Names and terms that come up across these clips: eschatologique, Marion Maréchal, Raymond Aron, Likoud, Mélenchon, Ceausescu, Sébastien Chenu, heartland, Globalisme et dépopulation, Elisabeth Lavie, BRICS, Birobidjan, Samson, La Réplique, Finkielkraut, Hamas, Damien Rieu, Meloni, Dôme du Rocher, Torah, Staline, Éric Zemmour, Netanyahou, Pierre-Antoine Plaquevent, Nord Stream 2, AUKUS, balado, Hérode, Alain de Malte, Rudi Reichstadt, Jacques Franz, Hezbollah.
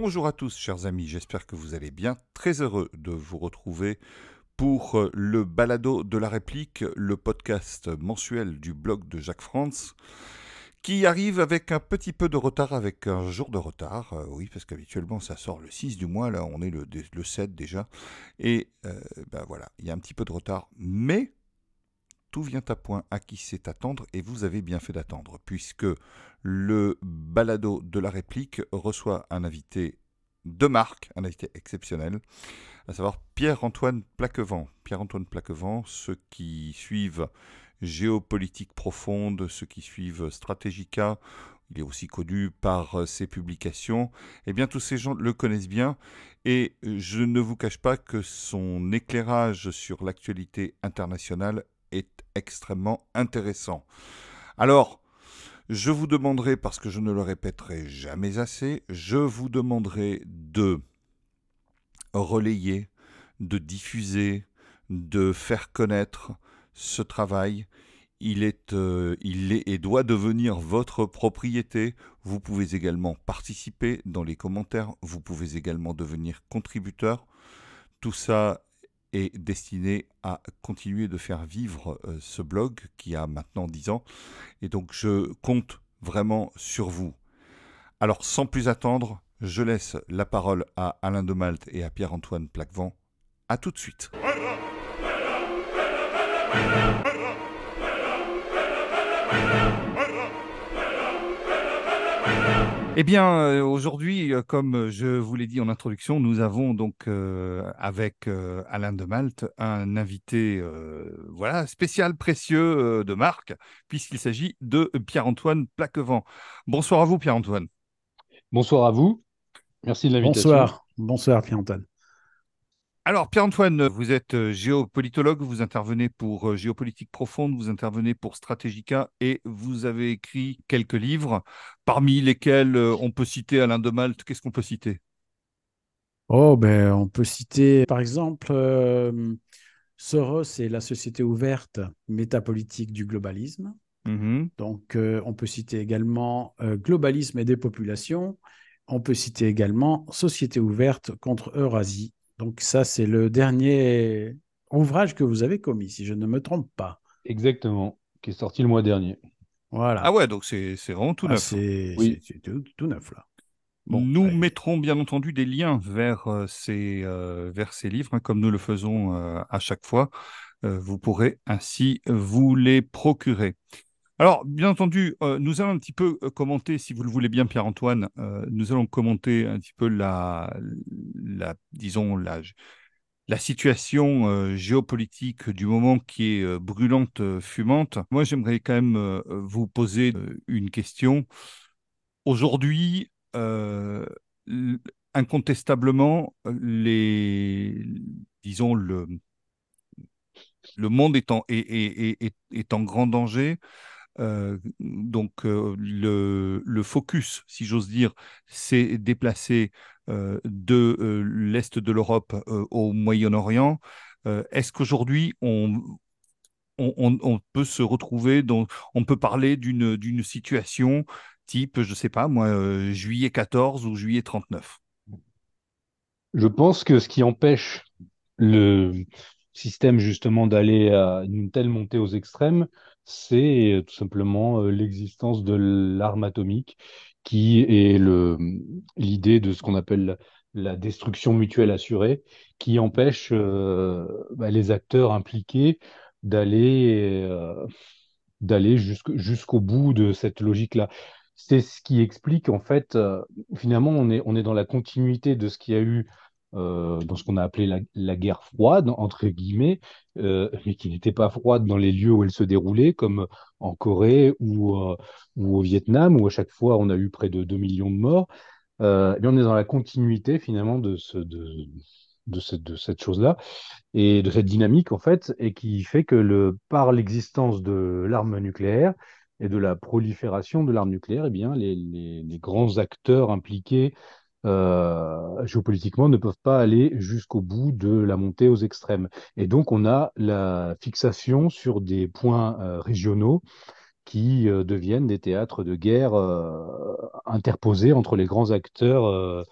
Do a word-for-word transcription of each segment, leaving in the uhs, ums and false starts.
Bonjour à tous, chers amis, j'espère que vous allez bien. Très heureux de vous retrouver pour le balado de la réplique, le podcast mensuel du blog de Jacques Franz, qui arrive avec un petit peu de retard, avec un jour de retard. Euh, oui, parce qu'habituellement, ça sort le six du mois, là, on est le, le sept déjà. Et euh, ben voilà, il y a un petit peu de retard, mais tout vient à point, à qui sait attendre, et vous avez bien fait d'attendre, puisque le balado de la réplique reçoit un invité de marque, un invité exceptionnel, à savoir Pierre-Antoine Plaquevent. Pierre-Antoine Plaquevent, ceux qui suivent Géopolitique Profonde, ceux qui suivent Strategika, il est aussi connu par ses publications, eh bien tous ces gens le connaissent bien, et je ne vous cache pas que son éclairage sur l'actualité internationale est extrêmement intéressant. Alors, je vous demanderai, parce que je ne le répéterai jamais assez, je vous demanderai de relayer, de diffuser, de faire connaître ce travail. Il est, euh, il est et doit devenir votre propriété. Vous pouvez également participer dans les commentaires. Vous pouvez également devenir contributeur. Tout ça est destiné à continuer de faire vivre euh, ce blog qui a maintenant dix ans. Et donc, je compte vraiment sur vous. Alors, sans plus attendre, je laisse la parole à Alain de Malte et à Pierre-Antoine Plaquevent. À tout de suite. Eh bien, aujourd'hui, comme je vous l'ai dit en introduction, nous avons donc euh, avec euh, Alain de Malte un invité euh, voilà, spécial, précieux euh, de marque, puisqu'il s'agit de Pierre-Antoine Plaquevent. Bonsoir à vous, Pierre-Antoine. Bonsoir à vous. Merci de l'invitation. Bonsoir, Bonsoir Pierre-Antoine. Alors, Pierre-Antoine, vous êtes géopolitologue, vous intervenez pour Géopolitique Profonde, vous intervenez pour Strategika et vous avez écrit quelques livres, parmi lesquels on peut citer Alain de Malte. Qu'est-ce qu'on peut citer? Oh, ben, on peut citer, par exemple, euh, Soros et la société ouverte métapolitique du globalisme. Mmh. Donc, euh, on peut citer également euh, Globalisme et dépopulation. On peut citer également Société ouverte contre Eurasie. Donc ça, c'est le dernier ouvrage que vous avez commis, si je ne me trompe pas. Exactement, qui est sorti le mois dernier. Voilà. Ah ouais, donc c'est vraiment tout ah, neuf. C'est oui. tout, tout neuf, là. Bon, nous ouais. mettrons bien entendu des liens vers ces, euh, vers ces livres, hein, comme nous le faisons euh, à chaque fois. Euh, vous pourrez ainsi vous les procurer. Alors, bien entendu, euh, nous allons un petit peu commenter, si vous le voulez bien, Pierre-Antoine, euh, nous allons commenter un petit peu la, la disons, la, la situation euh, géopolitique du moment qui est euh, brûlante, euh, fumante. Moi, j'aimerais quand même euh, vous poser euh, une question. Aujourd'hui, euh, incontestablement, les, disons, le, le monde est en, est, est, est, est en grand danger. Euh, donc euh, le, le focus, si j'ose dire, s'est déplacé euh, de euh, l'Est de l'Europe euh, au Moyen-Orient. Euh, est-ce qu'aujourd'hui on, on, on peut se retrouver, dans, on peut parler d'une, d'une situation type, je ne sais pas moi, euh, juillet quatorze ou juillet trente-neuf? Je pense que ce qui empêche le système justement d'aller à une telle montée aux extrêmes, c'est tout simplement l'existence de l'arme atomique, qui est le, l'idée de ce qu'on appelle la destruction mutuelle assurée, qui empêche euh, bah, les acteurs impliqués d'aller, euh, d'aller jusqu'au, jusqu'au bout de cette logique-là. C'est ce qui explique, en fait, euh, finalement, on est, on est dans la continuité de ce qu'il y a eu Euh, dans ce qu'on a appelé la, la guerre froide, entre guillemets, euh, mais qui n'était pas froide dans les lieux où elle se déroulait, comme en Corée ou, euh, ou au Vietnam, où à chaque fois on a eu près de deux millions de morts. Euh, et on est dans la continuité finalement de, ce, de, de, ce, de cette chose-là, et de cette dynamique en fait, et qui fait que le, par l'existence de l'arme nucléaire et de la prolifération de l'arme nucléaire, eh bien, les, les, les grands acteurs impliqués Euh, géopolitiquement ne peuvent pas aller jusqu'au bout de la montée aux extrêmes. Et donc on a la fixation sur des points euh, régionaux qui euh, deviennent des théâtres de guerre euh, interposés entre les grands acteurs euh,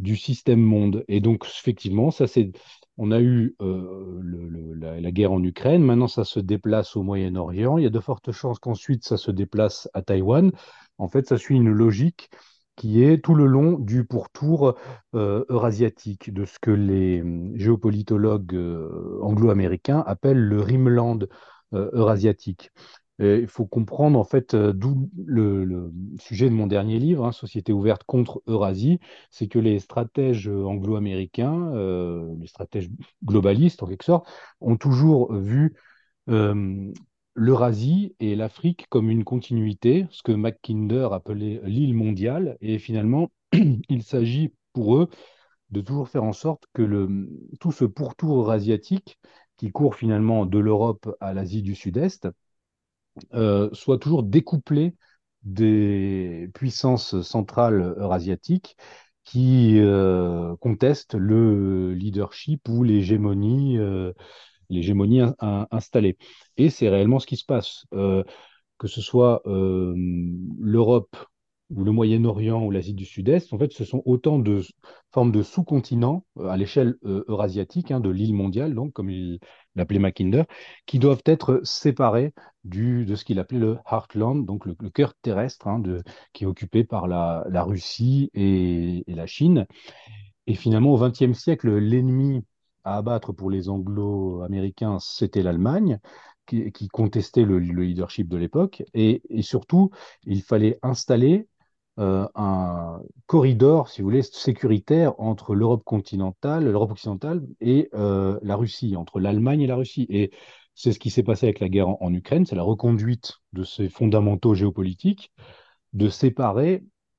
du système monde. Et donc, effectivement, ça, c'est, on a eu euh, le, le, la, la guerre en Ukraine, maintenant ça se déplace au Moyen-Orient, il y a de fortes chances qu'ensuite ça se déplace à Taïwan. En fait, ça suit une logique qui est tout le long du pourtour euh, eurasiatique, de ce que les géopolitologues euh, anglo-américains appellent le Rimland euh, eurasiatique. Et il faut comprendre en fait euh, d'où le, le sujet de mon dernier livre, hein, Société ouverte contre Eurasie, c'est que les stratèges anglo-américains, euh, les stratèges globalistes en quelque sorte, ont toujours vu euh, l'Eurasie et l'Afrique comme une continuité, ce que Mackinder appelait l'île mondiale, et finalement il s'agit pour eux de toujours faire en sorte que le, tout ce pourtour eurasiatique qui court finalement de l'Europe à l'Asie du Sud-Est Euh, soit toujours découplé des puissances centrales eurasiatiques qui euh, contestent le leadership ou l'hégémonie, euh, l'hégémonie in- in- installée. Et c'est réellement ce qui se passe. Euh, que ce soit euh, l'Europe ou le Moyen-Orient ou l'Asie du Sud-Est, en fait, ce sont autant de formes de sous-continents euh, à l'échelle euh, eurasiatique, hein, de l'île mondiale, donc, comme il l'appelait Mackinder, qui doivent être séparés du, de ce qu'il appelait le heartland, donc le, le cœur terrestre, hein, de, qui est occupé par la, la Russie et, et la Chine. Et finalement, au vingtième siècle, l'ennemi à abattre pour les Anglo-Américains, c'était l'Allemagne, qui, qui contestait le, le leadership de l'époque. Et, et surtout, il fallait installer Euh, un corridor, si vous voulez, sécuritaire entre l'Europe continentale, l'Europe occidentale et euh, la Russie, entre l'Allemagne et la Russie. Et c'est ce qui s'est passé avec la guerre en, en Ukraine, c'est la reconduite de ces fondamentaux géopolitiques, de séparer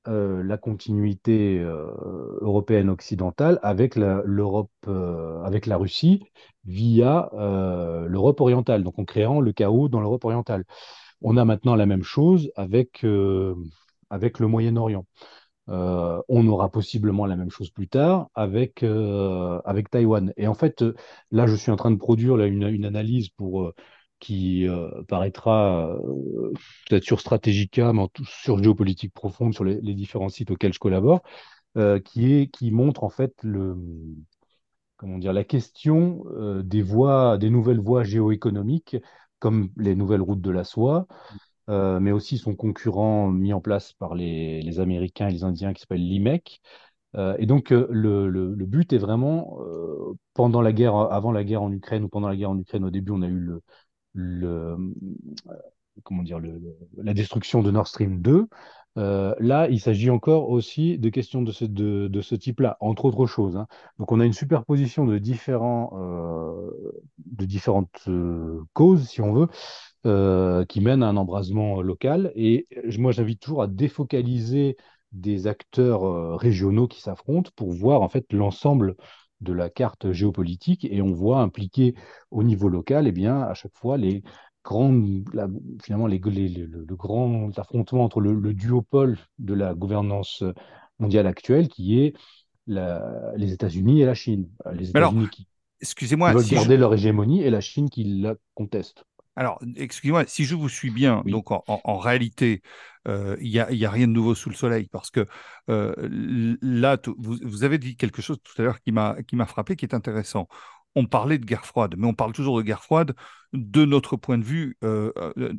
euh, la continuité euh, européenne occidentale avec la, l'Europe, euh, avec la Russie via euh, l'Europe orientale, donc en créant le chaos dans l'Europe orientale. On a maintenant la même chose avec... Euh, avec le Moyen-Orient. Euh, on aura possiblement la même chose plus tard avec, euh, avec Taïwan. Et en fait, là, je suis en train de produire là, une, une analyse pour, euh, qui euh, paraîtra euh, peut-être sur Strategika, mais en tout, sur Géopolitique Profonde, sur les, les différents sites auxquels je collabore, euh, qui, est, qui montre en fait le, comment dire, la question euh, des, voies, des nouvelles voies géoéconomiques, comme les nouvelles routes de la soie, Euh, mais aussi son concurrent mis en place par les, les Américains et les Indiens qui s'appelle l'I M E C. Euh, et donc, euh, le, le, le but est vraiment, euh, pendant la guerre, avant la guerre en Ukraine ou pendant la guerre en Ukraine, au début, on a eu le, le, euh, comment dire, le, le, la destruction de Nord Stream deux. Euh, là, il s'agit encore aussi de questions de ce, de, de ce type-là, entre autres choses, hein. Donc, on a une superposition de, différents, euh, de différentes euh, causes, si on veut, Euh, qui mène à un embrasement local. Et moi, j'invite toujours à défocaliser des acteurs euh, régionaux qui s'affrontent pour voir en fait l'ensemble de la carte géopolitique. Et on voit impliquer au niveau local, eh bien, à chaque fois, les grandes, la, finalement, les, les, les, le, le grand affrontement entre le, le duopole de la gouvernance mondiale actuelle, qui est la, les États-Unis et la Chine. Les États-Unis alors, qui, excusez-moi, qui veulent si garder je... leur hégémonie et la Chine qui la conteste. Alors, excusez-moi, si je vous suis bien, oui. Donc en, en, en réalité, il euh, n'y a, a rien de nouveau sous le soleil, parce que euh, là, t- vous, vous avez dit quelque chose tout à l'heure qui m'a, qui m'a frappé, qui est intéressant. On parlait de guerre froide, mais on parle toujours de guerre froide de notre point de vue, euh,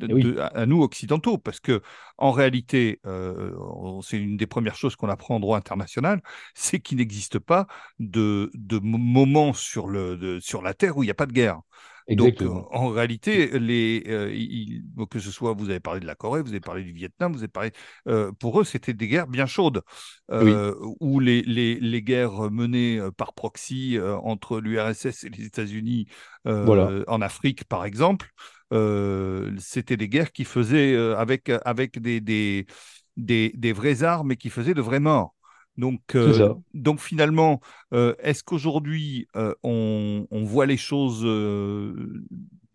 de, oui. de, à nous occidentaux, parce que en réalité, euh, c'est une des premières choses qu'on apprend en droit international, c'est qu'il n'existe pas de, de moment sur, le, de, sur la Terre où il n'y a pas de guerre. Exactement. Donc, en réalité, les, euh, il, que ce soit, vous avez parlé de la Corée, vous avez parlé du Vietnam, vous avez parlé, euh, pour eux, c'était des guerres bien chaudes, euh, oui. où les, les, les guerres menées par proxy euh, entre l'U R S S et les États-Unis euh, voilà. en Afrique, par exemple, euh, c'était des guerres qui faisaient euh, avec, avec des, des, des, des vraies armes et qui faisaient de vrais morts. Donc, euh, donc finalement, euh, est-ce qu'aujourd'hui, euh, on, on voit les choses, euh,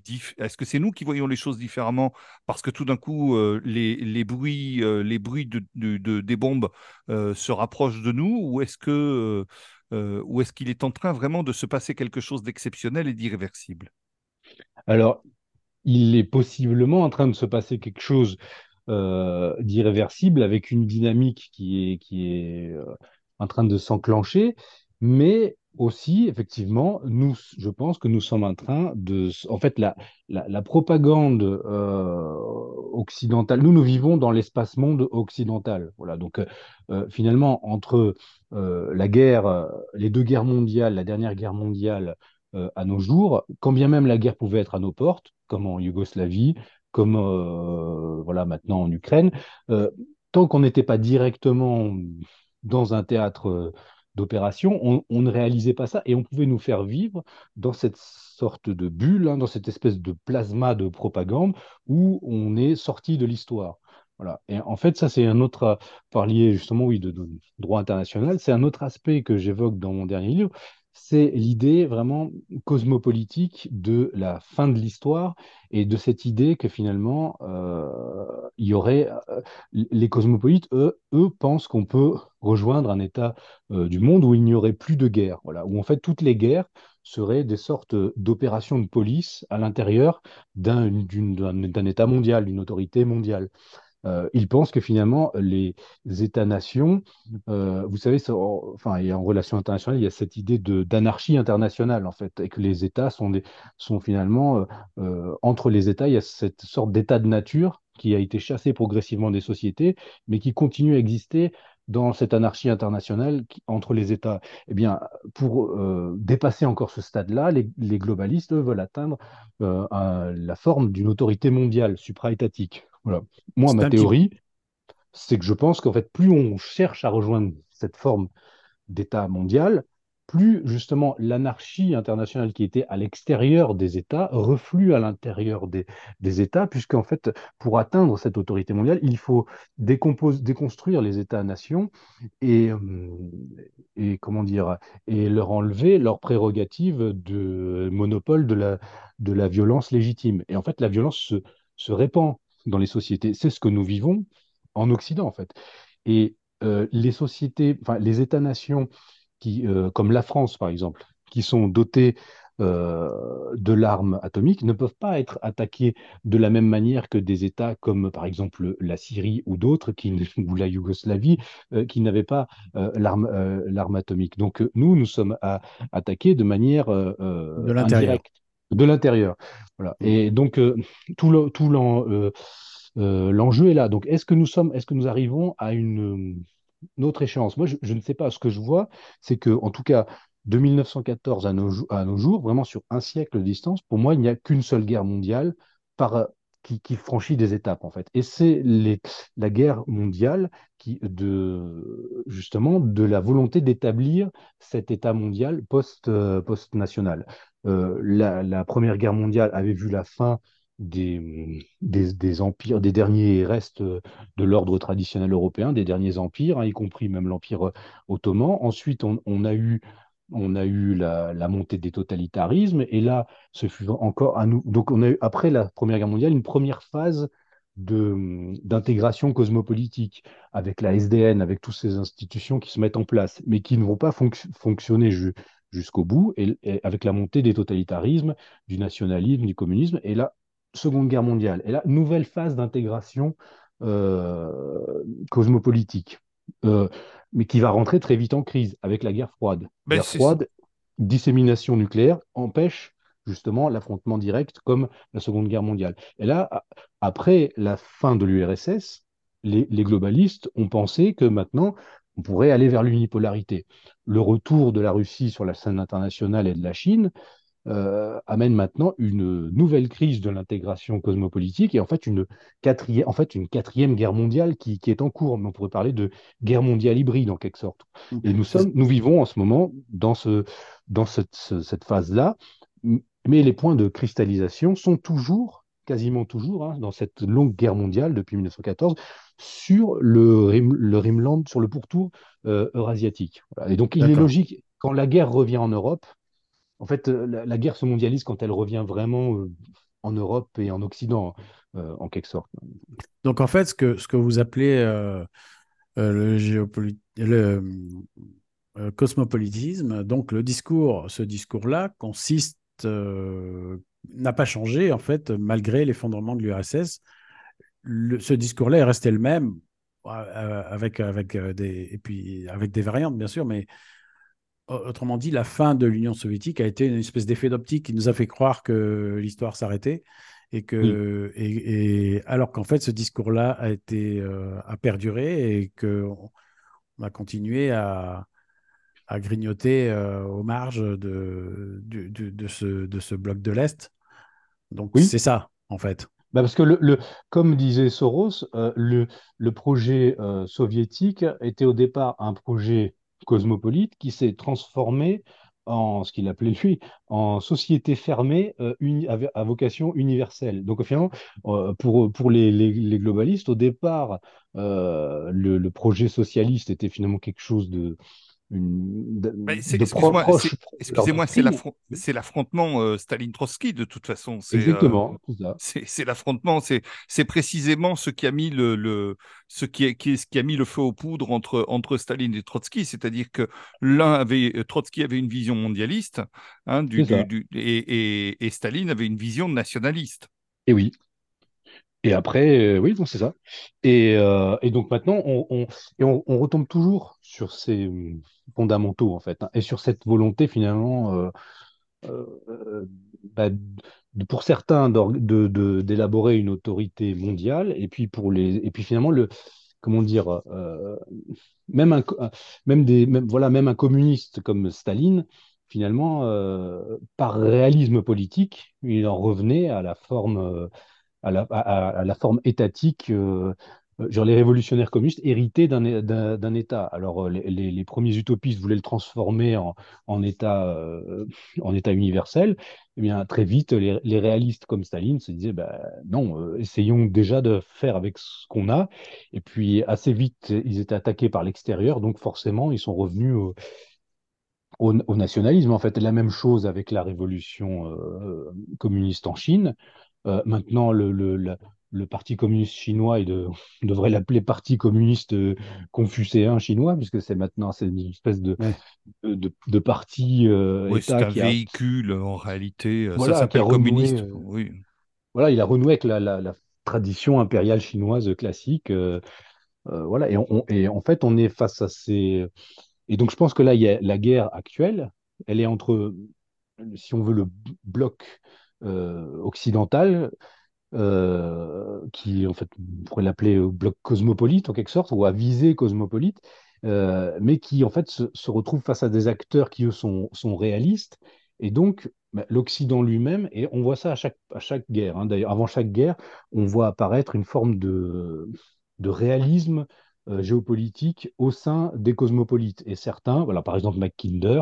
dif- est-ce que c'est nous qui voyons les choses différemment parce que tout d'un coup, euh, les, les bruits, euh, les bruits de, de, de, des bombes euh, se rapprochent de nous ou est-ce que, euh, ou est-ce qu'il est en train vraiment de se passer quelque chose d'exceptionnel et d'irréversible ? Alors, il est possiblement en train de se passer quelque chose Euh, d'irréversible avec une dynamique qui est, qui est euh, en train de s'enclencher, mais aussi, effectivement, nous, je pense que nous sommes en train de... En fait, la, la, la propagande euh, occidentale... Nous, nous vivons dans l'espace-monde occidental. Voilà, donc, euh, finalement, entre euh, la guerre, les deux guerres mondiales, la dernière guerre mondiale euh, à nos jours, quand bien même la guerre pouvait être à nos portes, comme en Yougoslavie, comme euh, voilà, maintenant en Ukraine, euh, tant qu'on n'était pas directement dans un théâtre... Euh, d'opération, on, on ne réalisait pas ça et on pouvait nous faire vivre dans cette sorte de bulle, hein, dans cette espèce de plasma de propagande où on est sorti de l'histoire. Voilà. Et en fait, ça c'est un autre, parliez justement oui, de, de droit international, c'est un autre aspect que j'évoque dans mon dernier livre, c'est l'idée vraiment cosmopolitique de la fin de l'histoire et de cette idée que finalement, euh, il y aurait, euh, les cosmopolites, eux, eux pensent qu'on peut rejoindre un état euh, du monde où il n'y aurait plus de guerre, voilà, où en fait toutes les guerres seraient des sortes d'opérations de police à l'intérieur d'un, d'une, d'un, d'un état mondial, d'une autorité mondiale. Euh, ils pensent que finalement les États-nations, euh, vous savez, ça, en, enfin, et en relation internationale, il y a cette idée de, d'anarchie internationale en fait, et que les États sont, des, sont finalement euh, entre les États, il y a cette sorte d'état de nature qui a été chassé progressivement des sociétés, mais qui continue à exister dans cette anarchie internationale qui, entre les États. Eh bien, pour euh, dépasser encore ce stade-là, les, les globalistes eux, veulent atteindre euh, un, la forme d'une autorité mondiale supra-étatique. Voilà. Moi, c'est ma théorie, petit... c'est que je pense qu'en fait, plus on cherche à rejoindre cette forme d'État mondial, plus justement l'anarchie internationale qui était à l'extérieur des États reflue à l'intérieur des, des États, puisqu'en fait, pour atteindre cette autorité mondiale, il faut décompose, déconstruire les États-nations et, et, comment dire, et leur enlever leur prérogative de monopole de la, de la violence légitime. Et en fait, la violence se, se répand dans les sociétés. C'est ce que nous vivons en Occident, en fait. Et euh, les sociétés, enfin, les États-nations, qui, euh, comme la France, par exemple, qui sont dotés euh, de l'arme atomique, ne peuvent pas être attaqués de la même manière que des États comme, par exemple, la Syrie ou d'autres, qui, ou la Yougoslavie, euh, qui n'avaient pas euh, l'arme, euh, l'arme atomique. Donc, nous, nous sommes à, attaqués de manière euh, de l'intérieur. Indirecte. De l'intérieur. Voilà. Et donc, euh, tout, le, tout l'en, euh, euh, l'enjeu est là. Donc, est-ce que nous sommes, est-ce que nous arrivons à une, une autre échéance ? Moi, je, je ne sais pas. Ce que je vois, c'est que, en tout cas, de mille neuf cent quatorze à nos, à nos jours, vraiment sur un siècle de distance, pour moi, il n'y a qu'une seule guerre mondiale par, qui, qui franchit des étapes, en fait. Et c'est les, la guerre mondiale qui, de, justement, de la volonté d'établir cet État mondial post, euh, post-national. Euh, la, la Première Guerre mondiale avait vu la fin des, des, des empires, des derniers restes de l'ordre traditionnel européen, des derniers empires, hein, y compris même l'Empire ottoman. Ensuite, on, on a eu, on a eu la, la montée des totalitarismes, et là, ce fut encore à nous. Donc, on a eu, après la Première Guerre mondiale, une première phase de, d'intégration cosmopolitique avec la S D N, avec toutes ces institutions qui se mettent en place, mais qui ne vont pas fonc- fonctionner je, jusqu'au bout, et, et avec la montée des totalitarismes, du nationalisme, du communisme, et la Seconde Guerre mondiale. Et la nouvelle phase d'intégration euh, cosmopolitique, euh, mais qui va rentrer très vite en crise avec la guerre froide. Ben, guerre froide, ça. Dissémination nucléaire empêche justement l'affrontement direct comme la Seconde Guerre mondiale. Et là, après la fin de l'U R S S, les, les globalistes ont pensé que maintenant, on pourrait aller vers l'unipolarité. Le retour de la Russie sur la scène internationale et de la Chine euh, amène maintenant une nouvelle crise de l'intégration cosmopolitique et en fait une quatrième, en fait une quatrième guerre mondiale qui, qui est en cours. Mais on pourrait parler de guerre mondiale hybride en quelque sorte. Et nous, sommes, nous vivons en ce moment dans, ce, dans cette, cette phase-là, mais les points de cristallisation sont toujours, quasiment toujours, hein, dans cette longue guerre mondiale depuis mille neuf cent quatorze, sur le, Rim, le Rimland, sur le pourtour euh, eurasiatique. Voilà. Et donc, il D'accord. est logique, quand la guerre revient en Europe, en fait, la, la guerre se mondialise quand elle revient vraiment euh, en Europe et en Occident, euh, en quelque sorte. Donc, en fait, ce que, ce que vous appelez euh, euh, le, géopolit... le euh, cosmopolitisme, donc le discours, ce discours-là consiste, euh, n'a pas changé, en fait, malgré l'effondrement de l'U R S S. Le, ce discours-là est resté le même avec, avec, des, et puis avec des variantes, bien sûr, mais autrement dit, la fin de l'Union soviétique a été une espèce d'effet d'optique qui nous a fait croire que l'histoire s'arrêtait, et que, oui. et, et, alors qu'en fait, ce discours-là a, été, euh, a perduré et qu'on on a continué à, à grignoter euh, aux marges de, de, de, de, ce, de ce bloc de l'Est. Donc, oui. c'est ça, en fait. Bah parce que, le, le, comme disait Soros, euh, le, le projet euh, soviétique était au départ un projet cosmopolite qui s'est transformé en ce qu'il appelait lui en société fermée euh, uni, à, à vocation universelle. Donc finalement, euh, pour, pour les, les, les globalistes, au départ, euh, le, le projet socialiste était finalement quelque chose de, une, de, ben, de excuse-moi, proche. Excusez-moi, c'est, l'affron- c'est l'affrontement euh, Staline-Trotsky de toute façon. C'est, Exactement. Euh, ça. C'est, c'est l'affrontement, c'est, c'est précisément ce qui a mis le, le ce qui est, qui est, ce qui a mis le feu aux poudres entre entre Staline et Trotsky, c'est-à-dire que l'un avait Trotsky avait une vision mondialiste, hein, du, du, du et, et, et Staline avait une vision nationaliste. Et oui. Et après, euh, oui, donc c'est ça. Et, euh, et donc maintenant, on, on, et on, on retombe toujours sur ces fondamentaux, en fait, hein, et sur cette volonté, finalement, euh, euh, bah, de, pour certains, de, de, d'élaborer une autorité mondiale, et puis, pour les, et puis finalement, le, comment dire, euh, même, un, même, des, même, voilà, même un communiste comme Staline, finalement, euh, par réalisme politique, il en revenait à la forme... Euh, À la, à, à la forme étatique, euh, genre les révolutionnaires communistes héritaient d'un, d'un, d'un État. Alors les, les, les premiers utopistes voulaient le transformer en, en, état, euh, en État universel. Eh bien, très vite, les, les réalistes comme Staline se disaient bah, « Non, euh, essayons déjà de faire avec ce qu'on a ». Et puis assez vite, ils étaient attaqués par l'extérieur, donc forcément, ils sont revenus au, au, au nationalisme. En fait, la même chose avec la révolution euh, communiste en Chine. Euh, maintenant, le, le, le, le Parti communiste chinois, il de, on devrait l'appeler Parti communiste confucéen chinois, puisque c'est maintenant c'est une espèce de, ouais. de, de, de parti euh, oui, État. C'est un véhicule, a... en réalité, voilà, ça s'appelle communiste. Renoué, oui. Voilà, il a renoué avec la, la, la tradition impériale chinoise classique. Euh, euh, voilà, et, on, on, et en fait, on est face à ces... Et donc, je pense que là, il y a la guerre actuelle, elle est entre, si on veut, le bloc... Euh, occidental euh, qui en fait on pourrait l'appeler bloc cosmopolite en quelque sorte ou à visée cosmopolite euh, mais qui en fait se, se retrouve face à des acteurs qui eux sont, sont réalistes et donc bah, l'Occident lui-même et on voit ça à chaque, à chaque guerre hein. D'ailleurs avant chaque guerre on voit apparaître une forme de, de réalisme euh, géopolitique au sein des cosmopolites et certains, voilà, par exemple Mackinder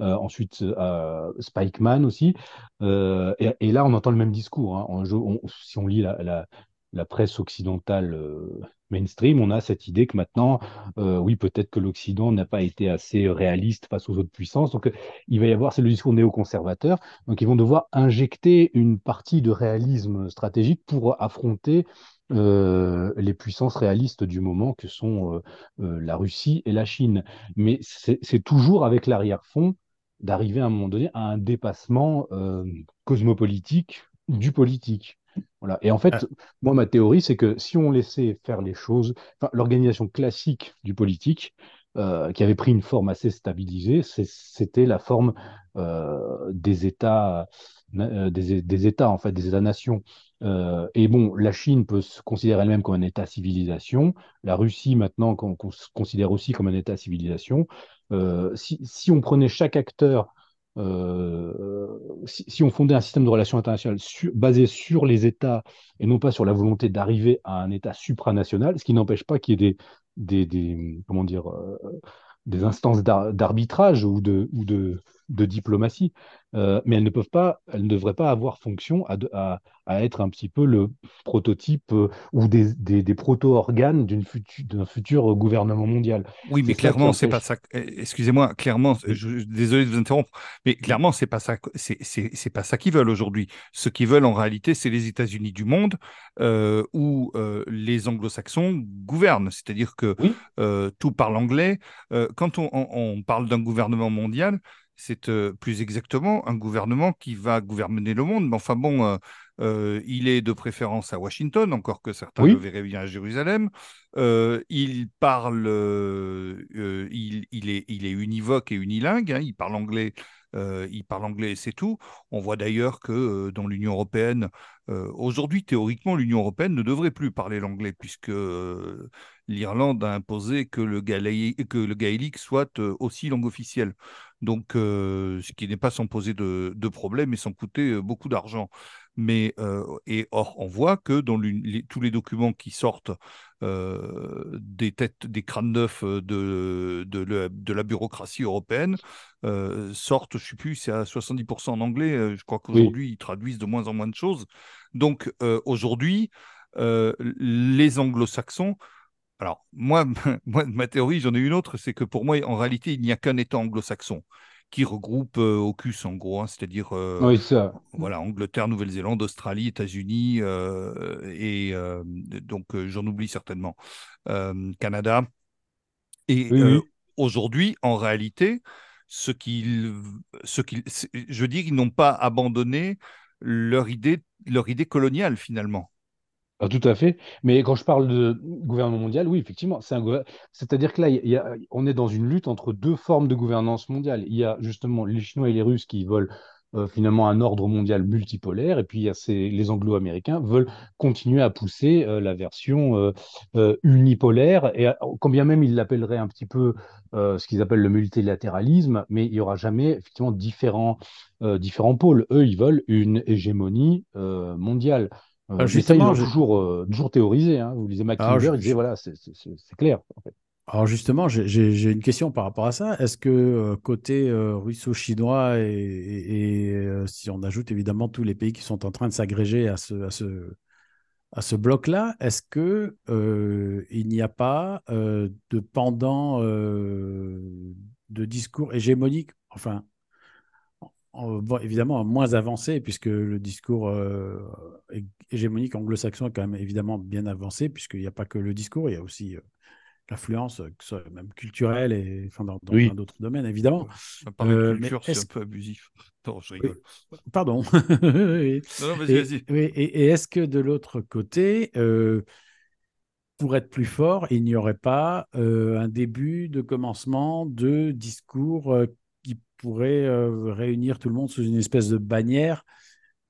Euh, ensuite euh, Spikeman aussi euh, et, et là on entend le même discours hein. on, on, si on lit la, la, la presse occidentale euh, mainstream on a cette idée que maintenant euh, oui peut-être que l'Occident n'a pas été assez réaliste face aux autres puissances donc il va y avoir, c'est le discours néoconservateur donc ils vont devoir injecter une partie de réalisme stratégique pour affronter Euh, les puissances réalistes du moment que sont euh, euh, la Russie et la Chine. Mais c'est, c'est toujours avec l'arrière-fond d'arriver à un moment donné à un dépassement euh, cosmopolitique du politique. Voilà. Et en fait, ah. moi, ma théorie, c'est que si on laissait faire les choses, enfin, l'organisation classique du politique, euh, qui avait pris une forme assez stabilisée, c'est, c'était la forme euh, des États, euh, des, des États, en fait, des États-nations. Euh, et bon, la Chine peut se considérer elle-même comme un État civilisation, la Russie maintenant qu'on, qu'on se considère aussi comme un État civilisation. Euh, si, si on prenait chaque acteur, euh, si, si on fondait un système de relations internationales su, basé sur les États et non pas sur la volonté d'arriver à un État supranational, ce qui n'empêche pas qu'il y ait des, des, des comment dire, euh, des instances d'ar- d'arbitrage ou de, ou de de diplomatie, euh, mais elles ne peuvent pas, elles ne devraient pas avoir fonction à, de, à, à être un petit peu le prototype euh, ou des, des, des proto-organes d'une futu, d'un futur gouvernement mondial. Oui, mais c'est clairement, c'est pas ça. Excusez-moi, clairement, je, je, désolé de vous interrompre, mais clairement, c'est pas ça. C'est, c'est, c'est pas ça qu'ils veulent aujourd'hui. Ce qu'ils veulent en réalité, c'est les États-Unis du monde euh, où euh, les Anglo-Saxons gouvernent, c'est-à-dire que oui. euh, tout parle anglais. Euh, quand on, on, on parle d'un gouvernement mondial, c'est euh, plus exactement un gouvernement qui va gouverner le monde. Mais enfin bon, euh, euh, il est de préférence à Washington, encore que certains oui. le verraient bien à Jérusalem. Euh, il parle, euh, il, il, est, il est univoque et unilingue, hein, il parle anglais. Euh, il parle anglais et c'est tout. On voit d'ailleurs que euh, dans l'Union européenne, euh, aujourd'hui, théoriquement, l'Union européenne ne devrait plus parler l'anglais puisque euh, l'Irlande a imposé que le, que le gaélique soit euh, aussi langue officielle. Donc, euh, ce qui n'est pas sans poser de, de problème et sans coûter euh, beaucoup d'argent. Mais, euh, et or, on voit que dans les, tous les documents qui sortent euh, des têtes, des crânes neufs de, de, de, de la bureaucratie européenne euh, sortent, je ne sais plus, c'est à soixante-dix pour cent en anglais. Je crois qu'aujourd'hui, oui. ils traduisent de moins en moins de choses. Donc, euh, aujourd'hui, euh, les anglo-saxons... Alors, moi, moi, ma théorie, j'en ai une autre, c'est que pour moi, en réalité, il n'y a qu'un État anglo-saxon qui regroupe euh, AUKUS, en gros, hein, c'est-à-dire euh, oui, ça. Voilà, Angleterre, Nouvelle-Zélande, Australie, États-Unis, euh, et euh, donc euh, j'en oublie certainement, euh, Canada. Et oui, euh, oui. aujourd'hui, en réalité, ce qu'ils, ce qu'ils, je veux dire, ils n'ont pas abandonné leur idée, leur idée coloniale, finalement. Ah, tout à fait. Mais quand je parle de gouvernement mondial, oui, effectivement, c'est un... c'est-à-dire que là, il y a... on est dans une lutte entre deux formes de gouvernance mondiale. Il y a justement les Chinois et les Russes qui veulent euh, finalement un ordre mondial multipolaire, et puis il y a ces... les Anglo-Américains veulent continuer à pousser euh, la version euh, euh, unipolaire, et à... quand bien même ils l'appelleraient un petit peu euh, ce qu'ils appellent le multilatéralisme, mais il n'y aura jamais effectivement différents, euh, différents pôles. Eux, ils veulent une hégémonie euh, mondiale. Euh, alors justement, ça, ils ont toujours, euh, toujours théorisé. Hein. Vous lisez Mackinder, je... il disait voilà, c'est clair. En fait. Alors justement, j'ai une question par rapport à ça. Est-ce que euh, côté euh, russo-chinois et, et, et euh, si on ajoute évidemment tous les pays qui sont en train de s'agréger à ce, à ce, à ce bloc-là, est-ce que euh, il n'y a pas euh, de pendant euh, de discours hégémonique, enfin évidemment moins avancé, puisque le discours euh, hégémonique anglo-saxon est quand même évidemment bien avancé, puisqu'il n'y a pas que le discours, il y a aussi euh, l'affluence, euh, que ce soit même culturelle, et enfin, dans oui. d'autres domaines, évidemment. Ça parle euh, de culture, c'est -ce... un peu abusif. Non, je rigole. Pardon. et, non, non, vas-y, vas-y. Et, et, et est-ce que de l'autre côté, euh, pour être plus fort, il n'y aurait pas euh, un début de commencement de discours euh, pourrait euh, réunir tout le monde sous une espèce de bannière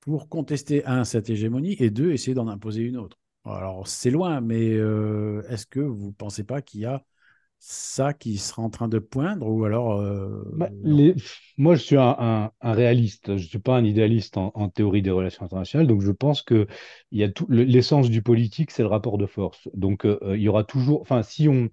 pour contester, un, cette hégémonie, et deux, essayer d'en imposer une autre. Alors, c'est loin, mais euh, est-ce que vous ne pensez pas qu'il y a ça qui sera en train de poindre, ou alors... Euh, bah, les... Moi, je suis un, un, un réaliste, je ne suis pas un idéaliste en, en théorie des relations internationales, donc je pense que il y a tout... l'essence du politique, c'est le rapport de force. Donc, euh, il y aura toujours... Enfin, si on...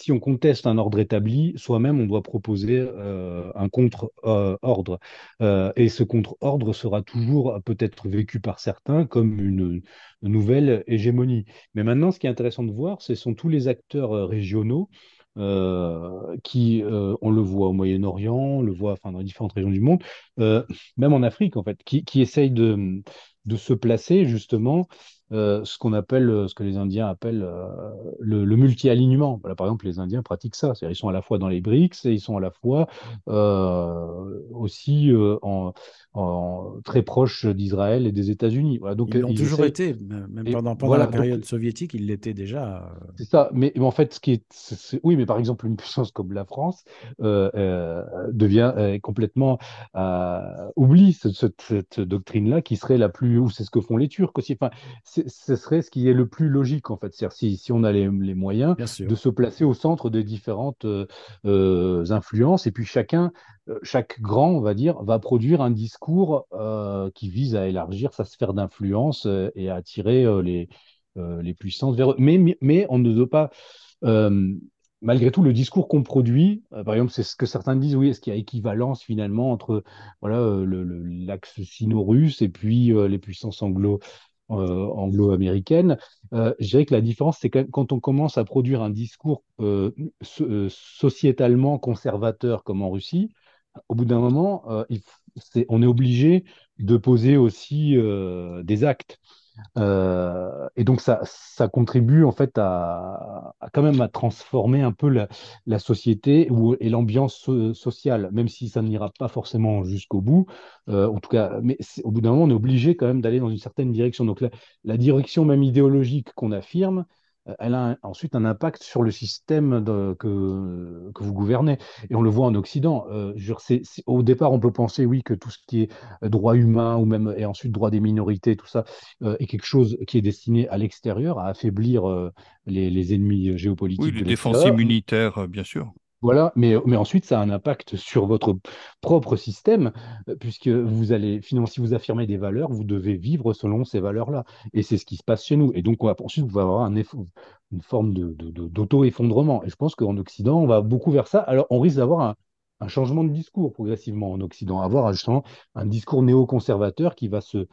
Si on conteste un ordre établi, soi-même, on doit proposer euh, un contre-ordre. Euh, euh, et ce contre-ordre sera toujours peut-être vécu par certains comme une, une nouvelle hégémonie. Mais maintenant, ce qui est intéressant de voir, ce sont tous les acteurs euh, régionaux euh, qui, euh, on le voit au Moyen-Orient, on le voit enfin, dans les différentes régions du monde, euh, même en Afrique, en fait, qui, qui essayent de, de se placer justement... Euh, ce qu'on appelle, ce que les Indiens appellent euh, le, le multi-alignement. Voilà, par exemple, les Indiens pratiquent ça. C'est-à-dire, ils sont à la fois dans les BRICS et ils sont à la fois euh, aussi euh, en, en, très proches d'Israël et des États-Unis. Voilà, donc ils l'ont toujours été, même pendant, pendant voilà, la période donc, soviétique, ils l'étaient déjà. C'est ça. Mais, mais en fait, ce qui est, c est, c est, oui, mais par exemple, une puissance comme la France euh, euh, devient euh, complètement euh, oublie cette, cette, cette doctrine-là, qui serait la plus, ou c'est ce que font les Turcs aussi. Enfin, ce serait ce qui est le plus logique en fait, c'est-à-dire si, si on a les, les moyens de se placer au centre des différentes euh, influences, et puis chacun, chaque grand, on va dire, va produire un discours euh, qui vise à élargir sa sphère d'influence euh, et à attirer euh, les, euh, les puissances vers eux. Mais, mais, mais on ne doit pas... Euh, malgré tout, le discours qu'on produit, euh, par exemple, c'est ce que certains disent, oui, est-ce qu'il y a équivalence finalement entre voilà, euh, l'axe sino-russe et puis euh, les puissances anglo Euh, anglo-américaine, euh, je dirais que la différence, c'est quand, quand on commence à produire un discours euh, so euh, sociétalement conservateur comme en Russie, au bout d'un moment, euh, il est, on est obligé de poser aussi euh, des actes. Euh, et donc ça, ça contribue en fait à, à quand même à transformer un peu la, la société ou, et l'ambiance so- sociale, même si ça n'ira pas forcément jusqu'au bout. Euh, en tout cas, mais c'est- au bout d'un moment, on est obligé quand même d'aller dans une certaine direction. Donc la, la direction même idéologique qu'on affirme, euh, elle a un- ensuite un impact sur le système de- que, que vous gouvernez. Et on le voit en Occident. Euh, je veux dire, c'est- c'est- au départ, on peut penser, oui, que tout ce qui est droit humain ou même et ensuite droit des minorités, tout ça euh, est quelque chose qui est destiné à l'extérieur, à affaiblir euh, les, les ennemis Oui, géopolitiques les de défenses l'extérieur. immunitaires, euh, bien sûr. Voilà, mais, mais ensuite, ça a un impact sur votre propre système, euh, puisque vous allez, finalement, si vous affirmez des valeurs, vous devez vivre selon ces valeurs-là. Et c'est ce qui se passe chez nous. Et donc, on va, ensuite, vous va avoir un eff- une forme de, de- de- d'auto-effondrement. Et je pense qu'en Occident, on va beaucoup vers ça. Alors, on risque d'avoir un, un changement de discours progressivement en Occident, avoir justement un discours néoconservateur qui va se,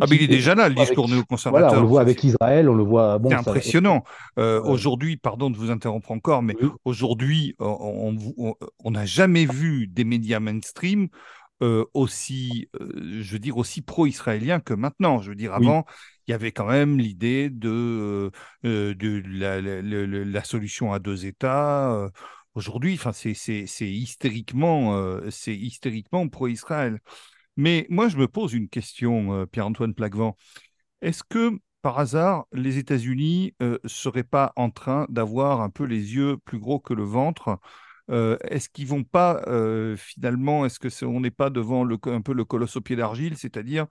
Ah, mais il qui, est et déjà là, le avec, discours voilà, on le néoconservateur. voit C'est avec c'est- Israël, on le voit, c'est bon, ça va. impressionnant. Euh, euh, aujourd'hui, pardon de vous interrompre encore, mais oui, aujourd'hui, on on- on n'a jamais vu des médias mainstream euh, aussi, euh, je veux dire, aussi pro-israélien que maintenant. Je veux dire, oui, avant, il y avait quand même l'idée de, euh, de la, la- la- la- la solution à deux États. euh, Aujourd'hui, enfin, c'est c'est- c'est hystériquement, euh, c'est hystériquement pro-Israël. Mais moi, je me pose une question, euh, Pierre-Antoine Plaquevent. Est-ce que, par hasard, les États-Unis ne seraient pas en train d'avoir un peu les yeux plus gros que le ventre? Euh, est-ce qu'ils vont pas, euh, finalement, est-ce que c'est- on n'est pas devant le co- un peu le colosse au pied d'argile, c'est-à-dire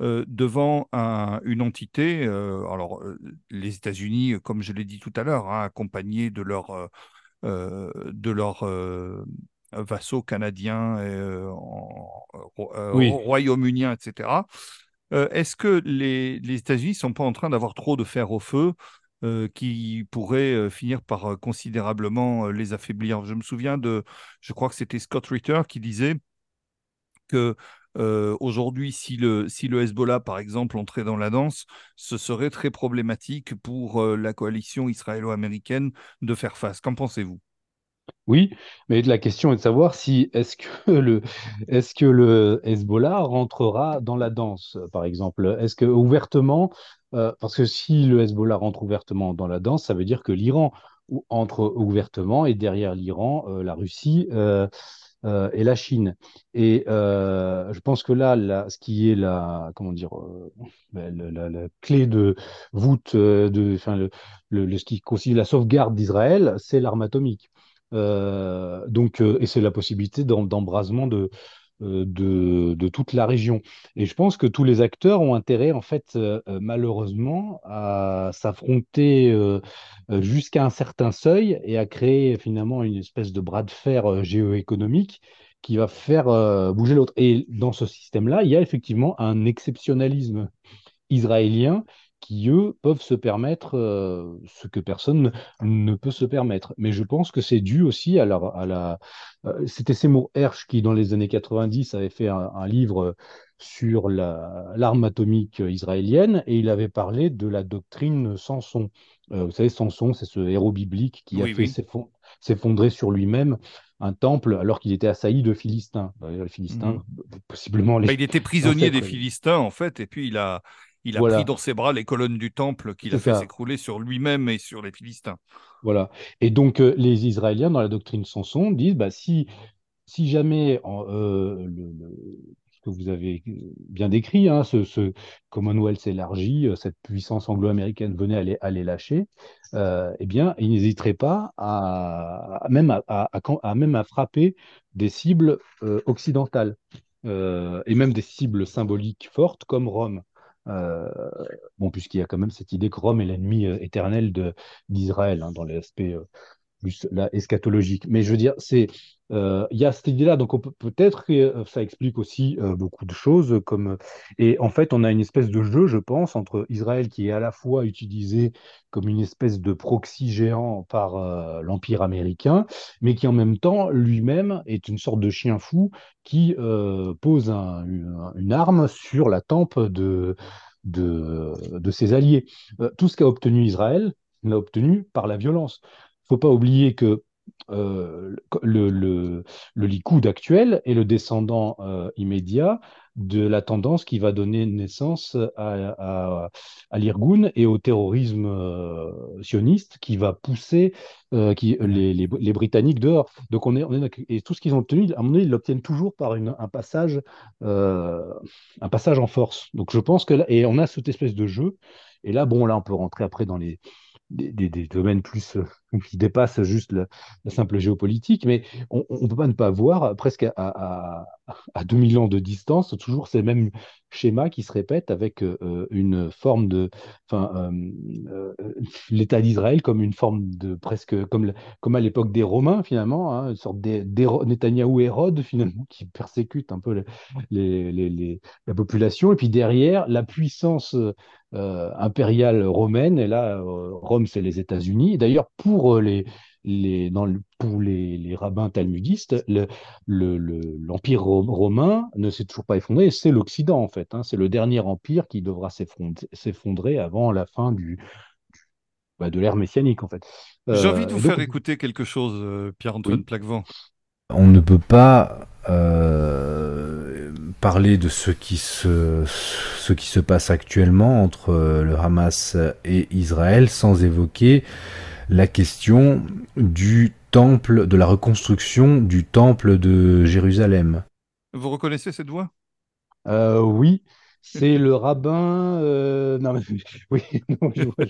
euh, devant un- une entité, euh, alors euh, les États-Unis, euh, comme je l'ai dit tout à l'heure, hein, accompagnés de leur, euh, euh, de leurs euh, vassaux canadiens, euh, en- ro- euh, ro- oui. royaumuniens, et cetera. Euh, est-ce que les, les États-Unis ne sont pas en train d'avoir trop de fer au feu euh, qui pourrait euh, finir par euh, considérablement euh, les affaiblir? Je me souviens de, je crois que c'était Scott Ritter qui disait que euh, aujourd'hui, si le, si le Hezbollah, par exemple, entrait dans la danse, ce serait très problématique pour euh, la coalition israélo-américaine de faire face. Qu'en pensez-vous? Oui, mais la question est de savoir si est-ce que le est-ce que le Hezbollah rentrera dans la danse, par exemple. Est-ce que ouvertement, euh, parce que si le Hezbollah rentre ouvertement dans la danse, ça veut dire que l'Iran ou- entre ouvertement et derrière l'Iran, euh, la Russie euh, euh, et la Chine. Et euh, je pense que là, là, ce qui est la, comment dire, euh, ben, le- la, la clé de voûte, euh, de, enfin, le, le- le- ce qui constitue la sauvegarde d'Israël, c'est l'arme atomique. Euh, donc, euh, et c'est la possibilité d'em- d'embrasement de, euh, de, de toute la région. Et je pense que tous les acteurs ont intérêt, en fait, euh, euh, malheureusement, à s'affronter euh, euh, jusqu'à un certain seuil et à créer finalement une espèce de bras de fer euh, géoéconomique qui va faire euh, bouger l'autre. Et dans ce système-là, il y a effectivement un exceptionnalisme israéliens qui, eux, peuvent se permettre euh, ce que personne ne ne peut se permettre. Mais je pense que c'est dû aussi à la... à la- euh, c'était Seymour Hersh qui, dans les années quatre-vingt-dix, avait fait un, un livre sur la- l'arme atomique israélienne et il avait parlé de la doctrine Samson. Euh, vous savez, Samson, c'est ce héros biblique qui a Oui, fait oui. s'effon- s'effondrer sur lui-même un temple alors qu'il était assailli de Philistins. D'ailleurs, les Philistins, Mhm. possiblement Bah, les il était prisonnier des ancêtres. Philistins, en fait, et puis il a, il a pris Voilà, dans ses bras les colonnes du temple qu'il a c'est fait ça. s'écrouler sur lui-même et sur les Philistins. Voilà. Et donc, euh, les Israéliens, dans la doctrine Samson, disent bah, si, si jamais en- euh, le- le- ce que vous avez bien décrit, hein, ce, ce Commonwealth s'élargit, euh, cette puissance anglo-américaine venait à les, à les lâcher, euh, eh bien, ils n'hésiteraient pas à, à- même à, à- à quand- à même à frapper des cibles euh, occidentales, euh, et même des cibles symboliques fortes comme Rome. Euh, Bon, puisqu'il y a quand même cette idée que Rome est l'ennemi euh, éternel de- d'Israël, hein, dans l'aspect euh, plus là, eschatologique. Mais je veux dire, c'est, euh, il y a cette idée-là, donc on peut- peut-être que euh, ça explique aussi euh, beaucoup de choses. euh, Comme, et en fait, on a une espèce de jeu, je pense, entre Israël qui est à la fois utilisé comme une espèce de proxy géant par euh, l'Empire américain, mais qui en même temps, lui-même, est une sorte de chien fou qui euh, pose un- une, une arme sur la tempe de, de, de ses alliés. Euh, tout ce qu'a obtenu Israël, l'a obtenu par la violence. Faut pas oublier que euh, le, le, le Likoud actuel est le descendant euh, immédiat de la tendance qui va donner naissance à, à, à l'Irgun et au terrorisme euh, sioniste qui va pousser euh, qui, les, les, les Britanniques dehors. Donc on est, on est, et tout ce qu'ils ont obtenu, à mon avis, ils l'obtiennent toujours par une, un, passage, euh, un passage en force. Donc je pense que là, et on a cette espèce de jeu, et là, bon, là, on peut rentrer après dans les. Des, des, des domaines plus euh, qui dépassent juste la, la simple géopolitique, mais on ne peut pas ne pas voir, presque à, à, à deux mille ans de distance, toujours ces mêmes schémas qui se répètent avec euh, une forme de, enfin, euh, euh, l'État d'Israël comme une forme de presque, comme, comme à l'époque des Romains finalement, hein, une sorte de Netanyahou et Hérode finalement qui persécute un peu les, les, les, les, la population, et puis derrière la puissance Euh, impériale romaine, et là, euh, Rome, c'est les États-Unis. D'ailleurs, pour, euh, les, les, dans le, pour les, les rabbins talmudistes, le, le, le, l'Empire romain ne s'est toujours pas effondré, c'est l'Occident, en fait. Hein, c'est le dernier empire qui devra s'effondrer, s'effondrer avant la fin du, du, bah, de l'ère messianique, en fait. Euh, J'ai envie de vous donc... faire écouter quelque chose, euh, Pierre-Antoine oui. Plaquevent. On ne peut pas euh, parler de ce qui, se, ce qui se passe actuellement entre le Hamas et Israël sans évoquer la question du temple, de la reconstruction du temple de Jérusalem. Vous reconnaissez cette voix ? euh, Oui. C'est le rabbin. Euh... Non, mais... Oui, non, je vois.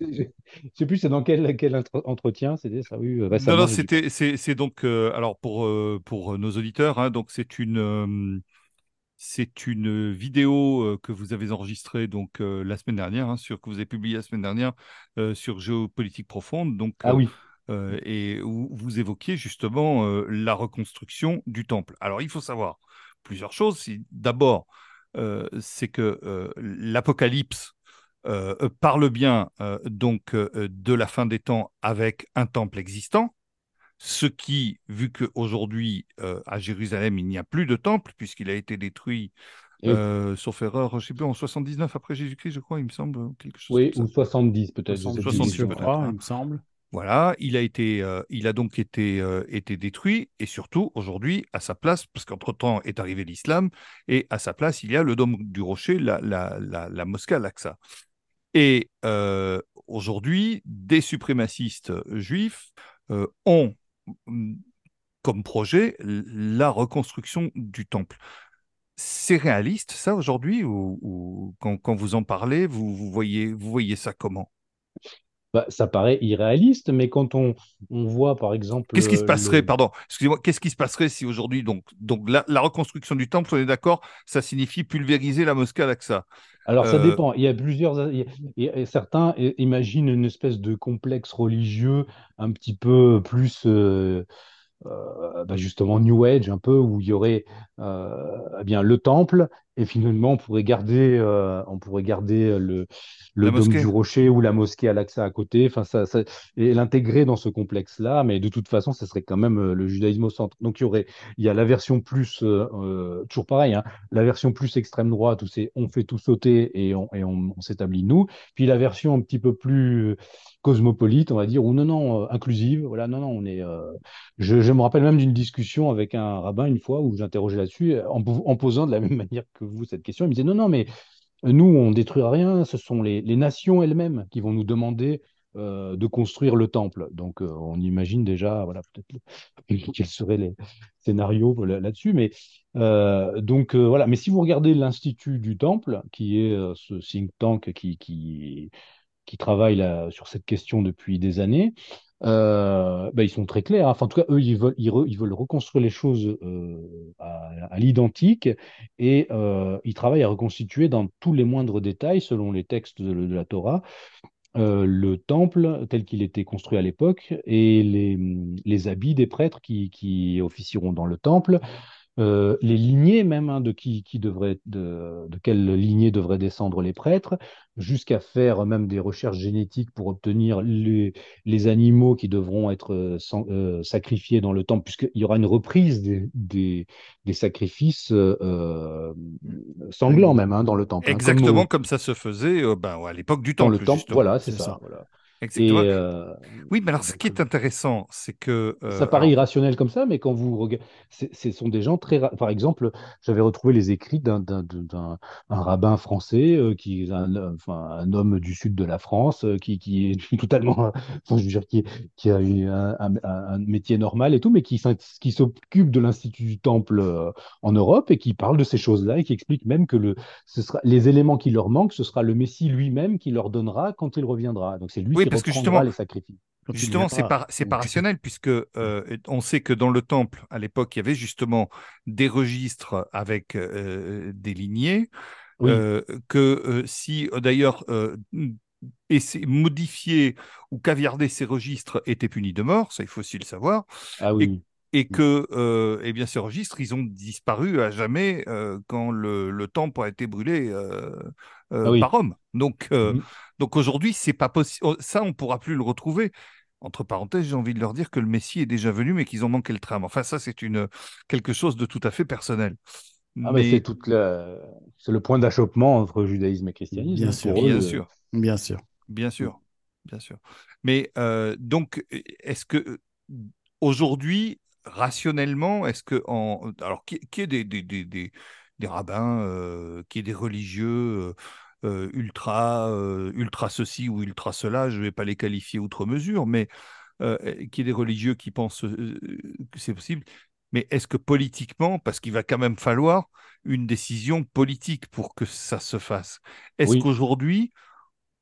Je ne sais plus, c'est dans quel, quel entretien c'était ça, oui, récemment. Non, non, c'était, c'est, c'est donc. Euh, alors, pour, euh, pour nos auditeurs, hein, donc c'est une, euh, c'est une vidéo euh, que vous avez enregistrée donc, euh, la semaine dernière, hein, sur, que vous avez publiée la semaine dernière euh, sur Géopolitique Profonde. Donc, ah euh, oui. Euh, et où vous évoquiez justement euh, la reconstruction du temple. Alors, il faut savoir plusieurs choses. C'est, d'abord, Euh, c'est que euh, l'Apocalypse euh, parle bien euh, donc euh, de la fin des temps avec un temple existant, ce qui, vu qu'aujourd'hui euh, à Jérusalem il n'y a plus de temple puisqu'il a été détruit, euh, oui. sauf erreur, je ne sais plus, en soixante-dix-neuf après Jésus-Christ, je crois, il me semble, quelque chose. Oui, ou soixante-dix peut-être. soixante-dix, je crois, il me semble. Voilà, il a, été, euh, il a donc été, euh, été détruit, et surtout, aujourd'hui, à sa place, parce qu'entre-temps est arrivé l'islam, et à sa place, il y a le Dôme du Rocher, la, la, la, la mosquée al-Aqsa. Et euh, aujourd'hui, des suprémacistes juifs euh, ont comme projet la reconstruction du temple. C'est réaliste, ça, aujourd'hui, ou, ou quand, quand vous en parlez, vous, vous, voyez, vous voyez ça comment ? Bah, ça paraît irréaliste, mais quand on, on voit par exemple... Qu'est-ce qui se passerait, le... pardon, excusez-moi, qu'est-ce qui se passerait si aujourd'hui, donc, donc la, la reconstruction du temple, on est d'accord, ça signifie pulvériser la mosquée al-Aqsa. Alors euh... ça dépend, il y a plusieurs... Il y a, certains imaginent une espèce de complexe religieux un petit peu plus... Euh... Euh, bah justement New Age un peu, où il y aurait euh, eh bien le temple, et finalement on pourrait garder euh, on pourrait garder le le dôme du rocher ou la mosquée al-Aqsa à côté, enfin ça, ça et l'intégrer dans ce complexe là, mais de toute façon ce serait quand même le judaïsme au centre. Donc il y aurait il y a la version plus euh, toujours pareil, hein, la version plus extrême droite où c'est on fait tout sauter et on et on, on s'établit nous, puis la version un petit peu plus cosmopolite, on va dire, ou non, non, euh, inclusive. Voilà, non, non, on est. Euh, je, je me rappelle même d'une discussion avec un rabbin une fois où j'interrogeais là-dessus, en, en posant de la même manière que vous cette question. Il me disait non, non, mais nous, on ne détruira rien, ce sont les, les nations elles-mêmes qui vont nous demander euh, de construire le temple. Donc, euh, on imagine déjà, voilà, peut-être quels seraient les scénarios là-dessus. Mais euh, donc, euh, voilà. Mais si vous regardez l'Institut du Temple, qui est euh, ce think tank qui. qui qui travaillent là, sur cette question depuis des années, euh, bah, ils sont très clairs. Hein. Enfin, en tout cas, eux, ils veulent, ils re, ils veulent reconstruire les choses euh, à, à l'identique, et euh, ils travaillent à reconstituer dans tous les moindres détails, selon les textes de, de la Torah, euh, le temple tel qu'il était construit à l'époque, et les, les habits des prêtres qui, qui officieront dans le temple, Euh, les lignées même, hein, de, qui, qui devrait, de, de quelle lignée devraient descendre les prêtres, jusqu'à faire même des recherches génétiques pour obtenir les, les animaux qui devront être sans, euh, sacrifiés dans le temple, puisqu'il y aura une reprise des, des, des sacrifices euh, sanglants même, hein, dans le temple. Exactement, hein, comme, on... comme ça se faisait euh, ben, à l'époque du temple. Dans le temple, voilà, c'est ça. ça voilà. Exactement. Et, euh, oui, mais alors ce qui est intéressant, c'est que... Euh, ça paraît alors... irrationnel comme ça, mais quand vous regardez... Ce sont des gens très... Ra... Par exemple, j'avais retrouvé les écrits d'un, d'un, d'un un rabbin français, euh, qui est un, enfin, un homme du sud de la France, euh, qui, qui est totalement... Enfin, je veux dire, qui, qui a eu un, un, un métier normal et tout, mais qui, qui s'occupe de l'Institut du Temple euh, en Europe et qui parle de ces choses-là et qui explique même que le, ce sera, les éléments qui leur manquent, ce sera le Messie lui-même qui leur donnera quand il reviendra. Donc c'est lui oui, qui parce que justement, les sacrifices. Justement, c'est par, c'est pas rationnel, puisque euh, on sait que dans le temple, à l'époque, il y avait justement des registres avec euh, des lignées, oui. euh, que euh, si d'ailleurs euh, modifier ou caviarder ces registres était puni de mort, ça il faut aussi le savoir. Ah oui. Et, et que euh, eh bien, ces registres, ils ont disparu à jamais euh, quand le, le temple a été brûlé euh, euh, ah oui. par Rome. Donc, euh, mmh. donc aujourd'hui, c'est pas possible. Ça, on ne pourra plus le retrouver. Entre parenthèses, j'ai envie de leur dire que le Messie est déjà venu, mais qu'ils ont manqué le tram. Enfin, ça, c'est une, quelque chose de tout à fait personnel. Ah, mais, mais c'est, toute la... c'est le point d'achoppement entre judaïsme et christianisme. Bien sûr, bien, eux, sûr. Euh... bien sûr. Bien sûr. Bien sûr. Mais euh, donc, est-ce que aujourd'hui, rationnellement, est-ce que en alors qui est des des des des, des rabbins, euh, qui est des religieux euh, ultra euh, ultra ceci ou ultra cela, je vais pas les qualifier outre mesure, mais euh, qui est des religieux qui pensent euh, que c'est possible. Mais est-ce que politiquement, parce qu'il va quand même falloir une décision politique pour que ça se fasse, est-ce oui. qu'aujourd'hui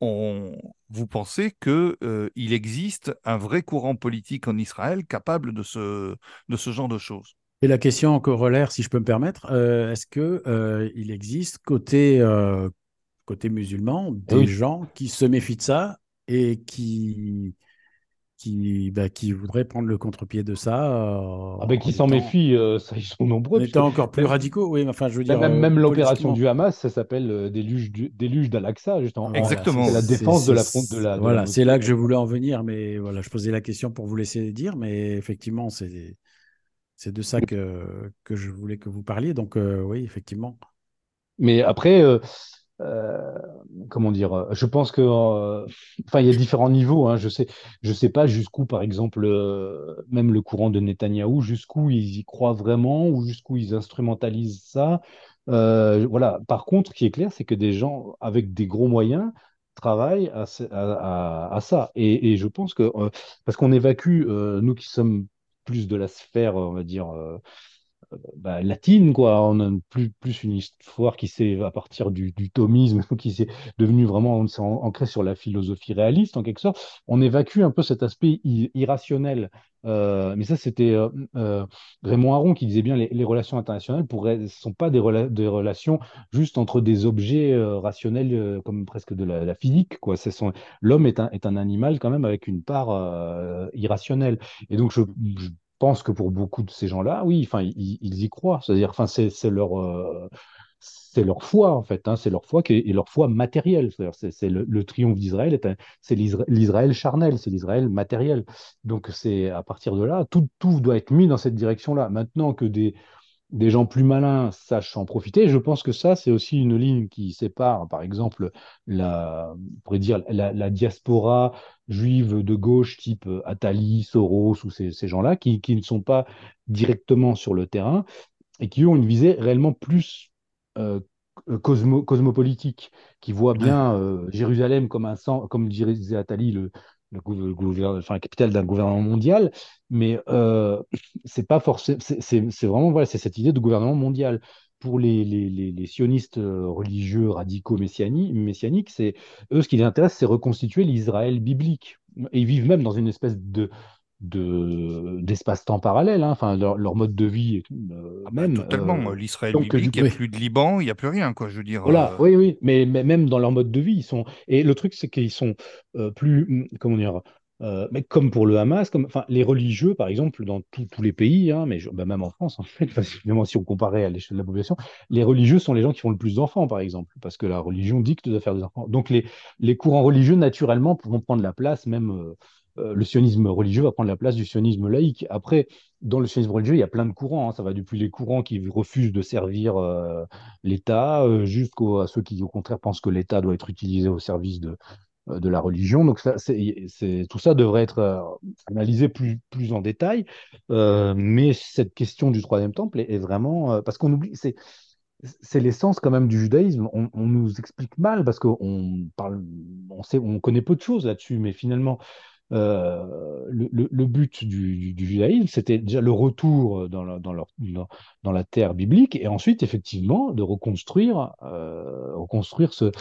On, vous pensez qu'il euh, existe un vrai courant politique en Israël capable de ce, de ce genre de choses? Et la question en corollaire, si je peux me permettre, euh, est-ce qu'il euh, existe côté, euh, côté musulman des oui. gens qui se méfient de ça et qui, qui, bah, qui voudraient prendre le contre-pied de ça euh, ah ben, Qui s'en méfient, euh, ça, ils sont nombreux. En étant encore plus radicaux, oui. Enfin, je veux dire, même même euh, l'opération du Hamas, ça s'appelle euh, déluge, du, déluge d'Al-Aqsa, justement. Exactement. C'est la défense c'est, de la fronte de la... De voilà, la... c'est là que je voulais en venir, mais voilà, je posais la question pour vous laisser dire, mais effectivement, c'est, c'est de ça que, que je voulais que vous parliez, donc euh, oui, effectivement. Mais après... Euh... Euh, comment dire, je pense que euh, enfin, il y a différents niveaux, hein, je sais, je sais pas jusqu'où, par exemple, euh, même le courant de Netanyahou, jusqu'où ils y croient vraiment ou jusqu'où ils instrumentalisent ça. Euh, voilà. Par contre, ce qui est clair, c'est que des gens avec des gros moyens travaillent à, à, à, à ça. Et, et je pense que, euh, parce qu'on évacue, euh, nous qui sommes plus de la sphère, on va dire, euh, Bah, latine, quoi. On a plus, plus une histoire qui s'est, à partir du, du thomisme, qui s'est devenue vraiment, on s'est ancré sur la philosophie réaliste, en quelque sorte. On évacue un peu cet aspect i- irrationnel. Euh, mais ça, c'était euh, euh, Raymond Aron qui disait bien, les, les relations internationales ne sont pas des, rela- des relations juste entre des objets euh, rationnels, euh, comme presque de la, la physique, quoi. C'est son... L'homme est un, est un animal quand même avec une part euh, irrationnelle. Et donc, je... je pense que pour beaucoup de ces gens-là, oui, enfin, ils, ils y croient. C'est-à-dire, enfin, c'est, c'est leur, euh, c'est leur foi en fait. Hein, c'est leur foi qui est, et leur foi matérielle. C'est-à-dire, c'est, c'est le, le triomphe d'Israël est un, c'est l'Israël, l'Israël charnel, c'est l'Israël matériel. Donc, c'est à partir de là, tout, tout doit être mis dans cette direction-là. Maintenant que des des gens plus malins sachent en profiter. Je pense que ça, c'est aussi une ligne qui sépare, par exemple, la, on pourrait dire, la, la diaspora juive de gauche type Attali, Soros ou ces, ces gens-là qui, qui ne sont pas directement sur le terrain et qui ont une visée réellement plus euh, cosmo, cosmopolitique, qui voient bien euh, Jérusalem comme un centre, comme disait Attali, le Le gouverne... enfin, la capitale d'un gouvernement mondial, mais euh, c'est pas forcément. C'est, c'est, c'est vraiment voilà, c'est cette idée de gouvernement mondial. Pour les, les, les, les sionistes religieux radicaux messianiques, c'est eux, ce qui les intéresse, c'est reconstituer l'Israël biblique. Et ils vivent même dans une espèce de, de d'espace-temps parallèle. Hein. Enfin, leur, leur mode de vie euh, ah bah, même. Totalement. Euh, L'Israël donc, biblique, il n'y a plus de Liban, il n'y a plus rien, quoi. Je veux dire. Voilà. Euh... Oui, oui. Mais, mais même dans leur mode de vie, ils sont. Et le truc, c'est qu'ils sont euh, plus, comment dire. Euh, mais comme pour le Hamas, comme, enfin, les religieux, par exemple, dans tout, tous les pays, hein, mais je, ben même en France, en fait, facilement, si on comparait à l'échelle de la population, les religieux sont les gens qui font le plus d'enfants, par exemple, parce que la religion dicte de faire des enfants. Donc, les, les courants religieux, naturellement, vont prendre la place, même euh, euh, le sionisme religieux va prendre la place du sionisme laïque. Après, dans le sionisme religieux, il y a plein de courants. Hein, ça va depuis les courants qui refusent de servir euh, l'État, euh, jusqu'à ceux qui, au contraire, pensent que l'État doit être utilisé au service de de la religion. Donc ça, c'est, c'est, tout ça devrait être analysé plus, plus en détail. Euh, mais cette question du troisième temple est, est vraiment... Euh, parce qu'on oublie... C'est, c'est l'essence quand même du judaïsme. On, on nous explique mal parce qu'on parle, on sait, on connaît peu de choses là-dessus, mais finalement, euh, le, le, le but du, du, du judaïsme, c'était déjà le retour dans la, dans leur, dans, dans la terre biblique, et ensuite, effectivement, de reconstruire, euh, reconstruire ce,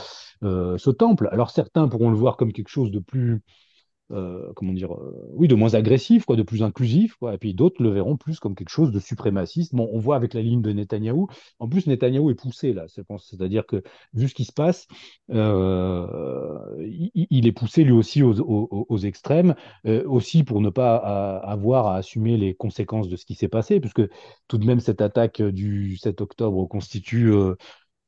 euh, ce temple. Alors certains pourront le voir comme quelque chose de plus, Euh, comment dire, euh, oui, de moins agressif, quoi, de plus inclusif, quoi. Et puis d'autres le verront plus comme quelque chose de suprémaciste. Bon, on voit avec la ligne de Netanyahou, en plus Netanyahou est poussé là, c'est, c'est-à-dire que vu ce qui se passe, euh, il, il est poussé lui aussi aux, aux, aux extrêmes, euh, aussi pour ne pas à, avoir à assumer les conséquences de ce qui s'est passé, puisque tout de même cette attaque du sept octobre constitue... Euh,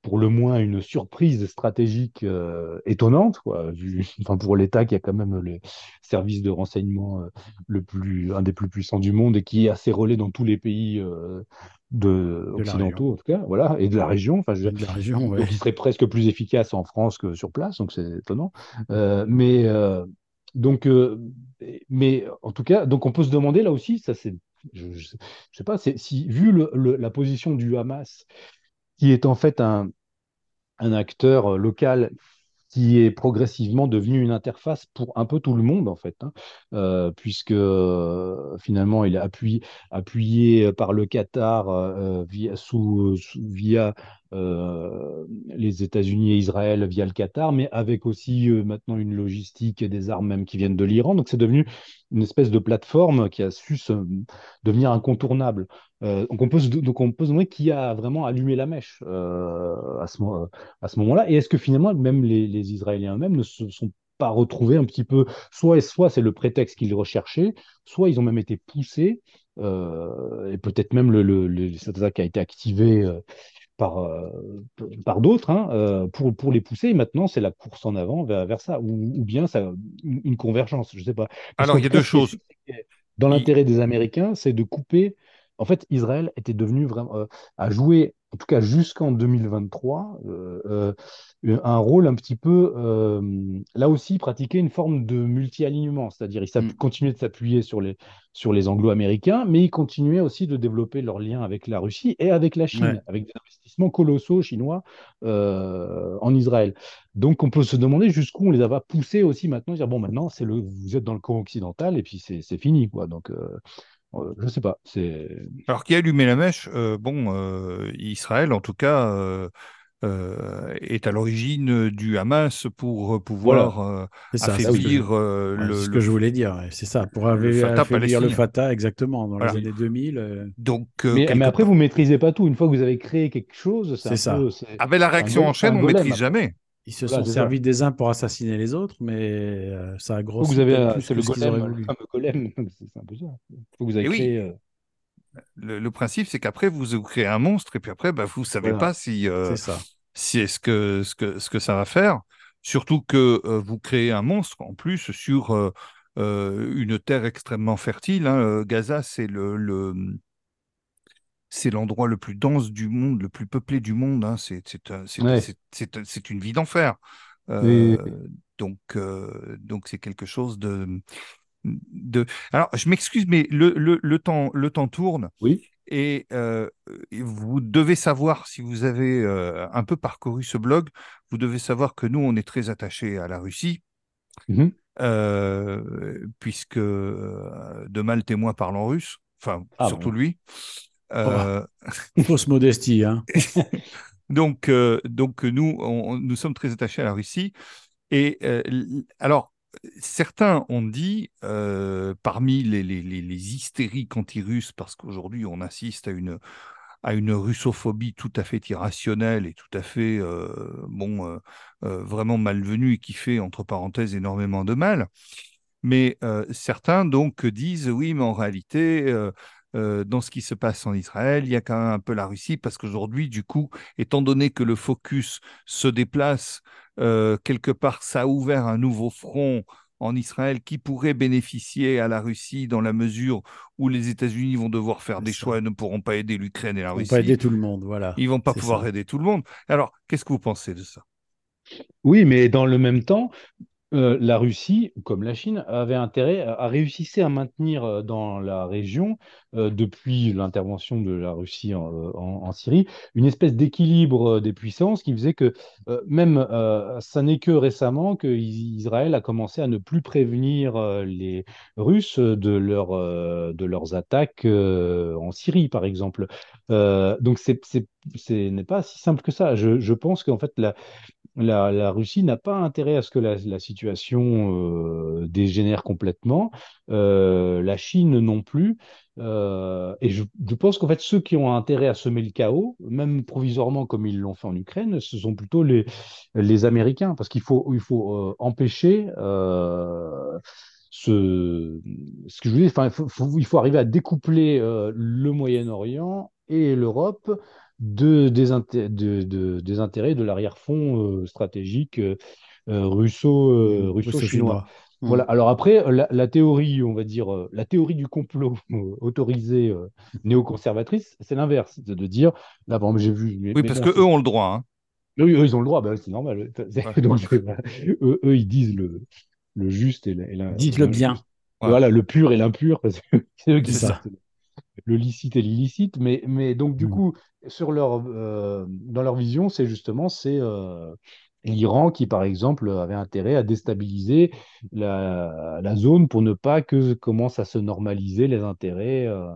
pour le moins une surprise stratégique euh, étonnante, quoi, vu, enfin, pour l'État qui a quand même le service de renseignement euh, le plus, un des plus puissants du monde et qui est assez relais dans tous les pays euh, de, de occidentaux, en tout cas, voilà, et de la région, enfin, je, de la région ouais. qui serait presque plus efficace en France que sur place, donc c'est étonnant. Euh, mais, euh, donc, euh, mais en tout cas, donc on peut se demander là aussi, ça c'est, je ne sais pas, c'est, si, vu le, le, la position du Hamas, qui est en fait un, un acteur local qui est progressivement devenu une interface pour un peu tout le monde, en fait, hein, euh, puisque euh, finalement, il est appuyé, appuyé par le Qatar euh, via, sous, sous, via euh, les États-Unis et Israël, via le Qatar, mais avec aussi euh, maintenant une logistique et des armes même qui viennent de l'Iran. Donc, c'est devenu une espèce de plateforme qui a su se, devenir incontournable. Euh, donc, on peut se, donc on peut se demander qui a vraiment allumé la mèche euh, à, ce, euh, à ce moment-là. Et est-ce que finalement, même les, les Israéliens eux-mêmes ne se sont pas retrouvés un petit peu, soit, soit c'est le prétexte qu'ils recherchaient, soit ils ont même été poussés, euh, et peut-être même le, le, le, cette attaque a été activée euh, par, euh, par d'autres, hein, euh, pour, pour les pousser, et maintenant c'est la course en avant vers, vers ça, ou, ou bien ça, une, une convergence, je ne sais pas. Parce Alors, il y a deux choses. Dans l'intérêt il... des Américains, c'est de couper... En fait, Israël était devenu vraiment, euh, a joué, en tout cas jusqu'en deux mille vingt-trois, euh, euh, un rôle un petit peu, euh, là aussi, pratiquer une forme de multi-alignement. C'est-à-dire, il mm. continuait de s'appuyer sur les, sur les anglo-américains, mais il continuait aussi de développer leurs liens avec la Russie et avec la Chine, ouais. avec des investissements colossaux chinois euh, en Israël. Donc, on peut se demander jusqu'où on les a poussés aussi maintenant, dire, bon, maintenant, c'est le, vous êtes dans le camp occidental et puis c'est, c'est fini, quoi. Donc... Euh, Je ne sais pas. C'est... Alors, qui a allumé la mèche euh, Bon, euh, Israël, en tout cas, euh, euh, est à l'origine du Hamas pour pouvoir voilà. euh, ça, affaiblir c'est euh, le. C'est ce le... que je voulais dire. C'est ça, pour affaiblir le Fatah, affaiblir le Fatah exactement, dans voilà. les années deux mille. Euh... Donc, euh, mais, mais après, vous ne maîtrisez pas tout. Une fois que vous avez créé quelque chose, c'est, c'est ça. Peu, c'est... Avec la réaction en chaîne, on ne maîtrise jamais. Ils se voilà, sont servis ça. des uns pour assassiner les autres, mais ça a grossi. Vous avez un, plus c'est plus le golem, le fameux golem, c'est un peu ça. Faut que vous ayez créé, oui. euh... le, le principe, c'est qu'après vous créez un monstre et puis après, bah, vous savez voilà. pas si euh, c'est ça, si est-ce que ce que ce que ça va faire. Surtout que euh, vous créez un monstre en plus sur euh, euh, une terre extrêmement fertile. Hein. Gaza, c'est le, le C'est l'endroit le plus dense du monde, le plus peuplé du monde. Hein. C'est, c'est, c'est, ouais. c'est, c'est, c'est une vie d'enfer. Euh, oui. Donc, euh, donc c'est quelque chose de, de. Alors, je m'excuse, mais le le le temps le temps tourne. Oui. Et euh, vous devez savoir, si vous avez euh, un peu parcouru ce blog, vous devez savoir que nous, on est très attachés à la Russie. Mm-hmm. Euh, puisque de Malte et moi parlons russe. Enfin, ah, surtout bon. lui. Euh... Fausse modestie, hein. donc, euh, donc nous, on, nous sommes très attachés à la Russie. Et euh, alors, certains ont dit, euh, parmi les, les, les, les hystériques anti-russes, parce qu'aujourd'hui on assiste à une, à une russophobie tout à fait irrationnelle et tout à fait euh, bon, euh, euh, vraiment malvenue et qui fait entre parenthèses énormément de mal. Mais euh, certains donc disent oui, mais en réalité. Euh, Euh, dans ce qui se passe en Israël, il y a quand même un peu la Russie, parce qu'aujourd'hui, du coup, étant donné que le focus se déplace, euh, quelque part, ça a ouvert un nouveau front en Israël qui pourrait bénéficier à la Russie dans la mesure où les États-Unis vont devoir faire c'est des ça. choix et ne pourront pas aider l'Ukraine et la Ils Russie. Ils ne vont pas aider tout le monde, voilà. Ils ne vont pas c'est pouvoir ça. aider tout le monde. Alors, qu'est-ce que vous pensez de ça ? Oui, mais dans le même temps... euh, la Russie, comme la Chine, avait intérêt à, à réussissait à maintenir dans la région, euh, depuis l'intervention de la Russie en, en, en Syrie, une espèce d'équilibre des puissances qui faisait que, euh, même, euh, ça n'est que récemment que Israël a commencé à ne plus prévenir euh, les Russes de, leur, euh, de leurs attaques euh, en Syrie, par exemple. Euh, donc, c'est, c'est, c'est, n'est pas si simple que ça. Je, je pense qu'en fait, la, La, la Russie n'a pas intérêt à ce que la, la situation euh, dégénère complètement, euh, la Chine non plus, euh, et je, je pense qu'en fait ceux qui ont intérêt à semer le chaos, même provisoirement comme ils l'ont fait en Ukraine, ce sont plutôt les, les Américains, parce qu'il faut, il faut euh, empêcher euh, ce, ce que je veux dire, enfin, faut, faut, il faut arriver à découpler euh, le Moyen-Orient et l'Europe De, des, intér- de, de, des intérêts de l'arrière-fond euh, stratégique euh, russo, euh, russo-chinois. Mmh. Voilà. Alors après, la, la théorie, on va dire, la théorie du complot euh, autorisée euh, néoconservatrice, c'est l'inverse, de dire, là, bon, j'ai vu. Mais, oui, mais parce qu'eux ont le droit. Hein. Oui, eux, ils ont le droit, ben, c'est normal. Ouais. Donc, eux, eux, ils disent le, le juste et l'injuste. Dites-le bien. Ouais. Voilà, le pur et l'impur, parce que c'est eux qui c'est ça. Le licite et l'illicite, mais, mais donc du mmh. coup, sur leur, euh, dans leur vision, c'est justement c'est, euh, l'Iran qui, par exemple, avait intérêt à déstabiliser la, la zone pour ne pas que commencent à se normaliser les intérêts, euh,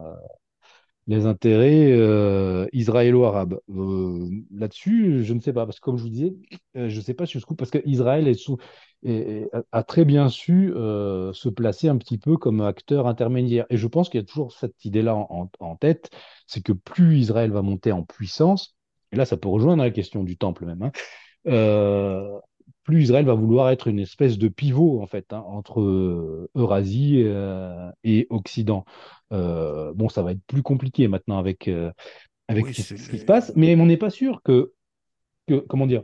les intérêts euh, israélo-arabes. Euh, là-dessus, je ne sais pas, parce que comme je vous disais, euh, je ne sais pas jusqu'où, parce qu'Israël est sous... Et a très bien su euh, se placer un petit peu comme acteur intermédiaire. Et je pense qu'il y a toujours cette idée-là en, en, en tête, c'est que plus Israël va monter en puissance, et là ça peut rejoindre la question du temple même, hein, euh, plus Israël va vouloir être une espèce de pivot en fait, hein, entre Eurasie euh, et Occident. Euh, bon, ça va être plus compliqué maintenant avec, euh, avec oui, ce, ce qui se passe, mais on n'est pas sûr que, que comment dire,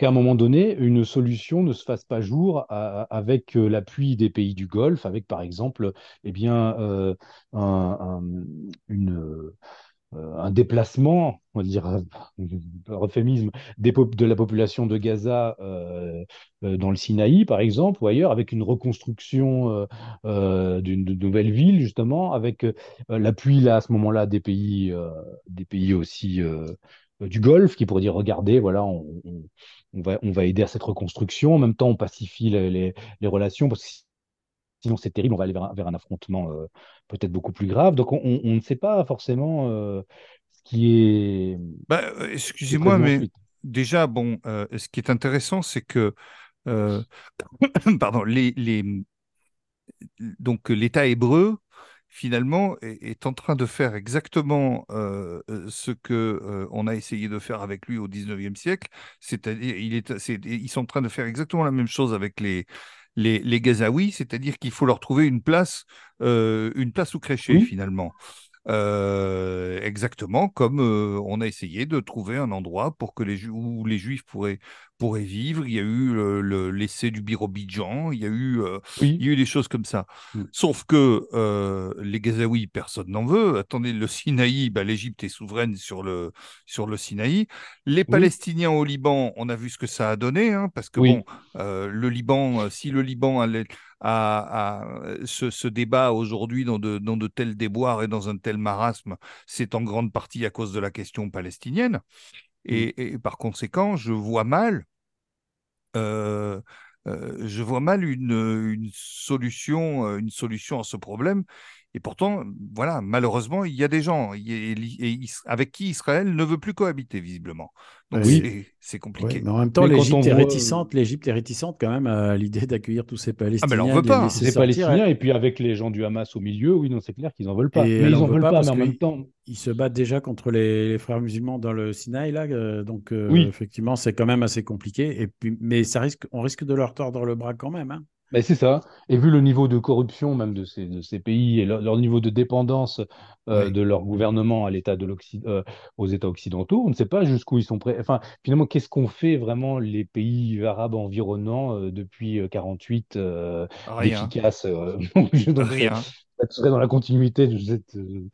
qu'à un moment donné, une solution ne se fasse pas jour à, avec l'appui des pays du Golfe, avec par exemple eh bien, euh, un, un, une, euh, un déplacement, on va dire, un euphémisme, des pop- de la population de Gaza euh, euh, dans le Sinaï, par exemple, ou ailleurs, avec une reconstruction euh, euh, d'une de nouvelle ville, justement, avec euh, l'appui, là, à ce moment-là, des pays, euh, des pays aussi euh, du Golfe, qui pourraient dire, regardez, voilà, on... on On va, on va aider à cette reconstruction. En même temps, on pacifie les, les, les relations, parce que sinon, c'est terrible. On va aller vers un, vers un affrontement euh, peut-être beaucoup plus grave. Donc, on, on, on ne sait pas forcément euh, ce qui est... Bah, excusez-moi, mais ensuite. Déjà, bon, euh, ce qui est intéressant, c'est que euh, pardon, les, les... Donc, l'État hébreu, finalement, est, est en train de faire exactement euh, ce qu'on euh, a essayé de faire avec lui au dix-neuvième siècle, c'est-à-dire il est, c'est, ils sont en train de faire exactement la même chose avec les, les, les Gazaouis, c'est-à-dire qu'il faut leur trouver une place, euh, une place où crécher, oui. Finalement. Euh, exactement comme euh, on a essayé de trouver un endroit pour que les ju- où les Juifs pourraient, pourraient vivre. Il y a eu le, le, l'essai du Birobidjan, il y a eu, euh, oui. il y a eu des choses comme ça. Oui. Sauf que euh, les Gazaouis, personne n'en veut. Attendez, le Sinaï, bah, l'Égypte est souveraine sur le, sur le Sinaï. Les oui. Palestiniens au Liban, on a vu ce que ça a donné, hein, parce que oui. bon, euh, le Liban, si le Liban allait... à, à ce, ce débat aujourd'hui dans de, dans de tels déboires et dans un tel marasme, c'est en grande partie à cause de la question palestinienne. Et, et par conséquent, je vois mal, euh, euh, je vois mal une, une, solution, une solution à ce problème. Et pourtant, voilà, malheureusement, il y a des gens il y a, et, et, avec qui Israël ne veut plus cohabiter, visiblement. Donc, oui. c'est, c'est compliqué. Ouais, mais en même temps, mais l'Égypte est voit... réticente, l'Égypte est réticente quand même à l'idée d'accueillir tous ces Palestiniens. Ah, mais on veut pas. Les, les Palestiniens, et puis avec les gens du Hamas au milieu, oui, non, c'est clair qu'ils n'en veulent pas. Et mais ils n'en veulent pas, pas mais en même temps... Ils se battent déjà contre les, les frères musulmans dans le Sinaï, là. Donc, euh, oui. effectivement, c'est quand même assez compliqué. Et puis, mais ça risque, on risque de leur tordre le bras quand même, hein. Ben c'est ça. Et vu le niveau de corruption même de ces, de ces pays et leur, leur niveau de dépendance euh, oui. de leur gouvernement à l'état de l'Occident, euh, aux États occidentaux, on ne sait pas jusqu'où ils sont prêts. Enfin, finalement, qu'est-ce qu'on fait vraiment les pays arabes environnants euh, depuis quarante-huit euh, d'efficace euh, Rien. Ça serait dans la continuité de cette... Euh...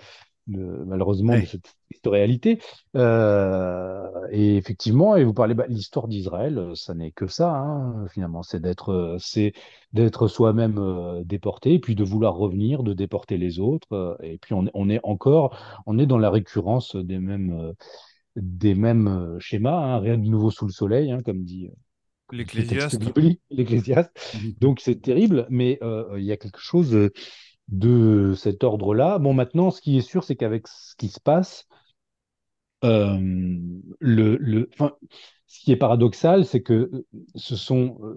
de, malheureusement, oui. de cette triste réalité. Euh, et effectivement, et vous parlez, bah, l'histoire d'Israël, ça n'est que ça, hein, finalement, c'est d'être, c'est d'être soi-même euh, déporté, et puis de vouloir revenir, de déporter les autres. Euh, et puis on, on est encore, on est dans la récurrence des mêmes, euh, des mêmes schémas, hein, rien de nouveau sous le soleil, hein, comme dit. L'Ecclésiaste. L'Ecclésiaste. Donc c'est terrible, mais il euh, y a quelque chose de cet ordre-là. Bon, maintenant, ce qui est sûr, c'est qu'avec ce qui se passe, euh, le, le, enfin, ce qui est paradoxal, c'est que ce sont. Euh,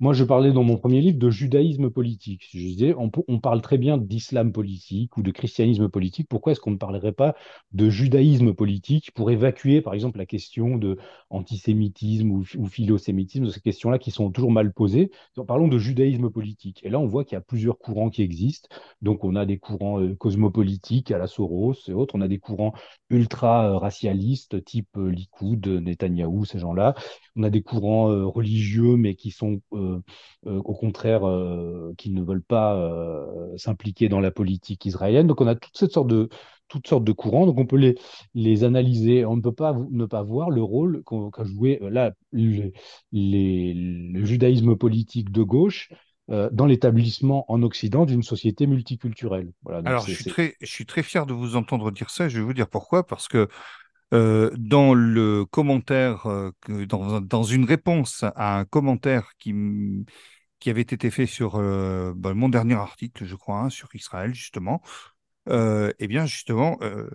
moi, je parlais dans mon premier livre de judaïsme politique. Je disais, on, on parle très bien d'islam politique ou de christianisme politique. Pourquoi est-ce qu'on ne parlerait pas de judaïsme politique pour évacuer, par exemple, la question de antisémitisme ou, ou philosémitisme, de ces questions-là qui sont toujours mal posées. Donc, parlons de judaïsme politique. Et là, on voit qu'il y a plusieurs courants qui existent. Donc, on a des courants euh, cosmopolitiques à la Soros et autres. On a des courants ultra-racialistes, euh, type euh, Likoud, Netanyahou, ces gens là. On a des courants euh, religieux, mais qui sont euh, euh, au contraire, euh, qui ne veulent pas euh, s'impliquer dans la politique israélienne. Donc on a toutes sortes de, toutes sortes de courants, donc on peut les, les analyser. On ne peut pas ne pas voir le rôle qu'a qu'a joué là le, les, le judaïsme politique de gauche euh, dans l'établissement en Occident d'une société multiculturelle. Voilà, donc Alors je suis, très, je suis très fier de vous entendre dire ça, je vais vous dire pourquoi, parce que Euh, dans le commentaire, euh, dans, dans une réponse à un commentaire qui, qui avait été fait sur euh, ben, mon dernier article, je crois, hein, sur Israël, justement, euh, eh bien, justement, euh,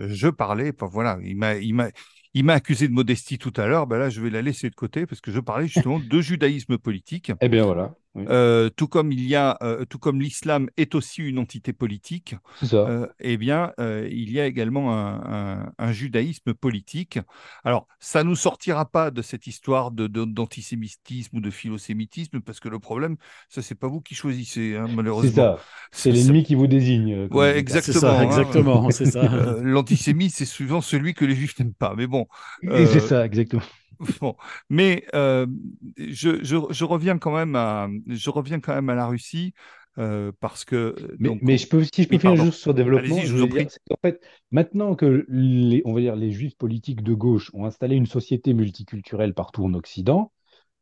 je parlais, ben, voilà, il m'a, il m'a, il m'a accusé de modestie tout à l'heure, ben là, je vais la laisser de côté parce que je parlais justement de judaïsme politique. Eh bien, voilà. Oui. Euh, tout comme il y a, euh, tout comme l'islam est aussi une entité politique, euh, eh bien, euh, il y a également un, un, un judaïsme politique. Alors, ça nous sortira pas de cette histoire de, de, d'antisémitisme ou de philosémitisme, parce que le problème, ça c'est pas vous qui choisissez, hein, malheureusement. C'est ça. C'est, c'est l'ennemi ça... qui vous désigne. Ouais, exactement. C'est ça, hein. Exactement. C'est ça. Euh, l'antisémite, c'est souvent celui que les Juifs n'aiment pas. Mais bon. Euh... Et c'est ça, exactement. Bon, mais euh, je, je, je reviens quand même à je reviens quand même à la Russie euh, parce que. Mais, donc, mais je peux si je peux faire juste sur le développement. Je vous en prie. En fait, maintenant que les on va dire les juifs politiques de gauche ont installé une société multiculturelle partout en Occident,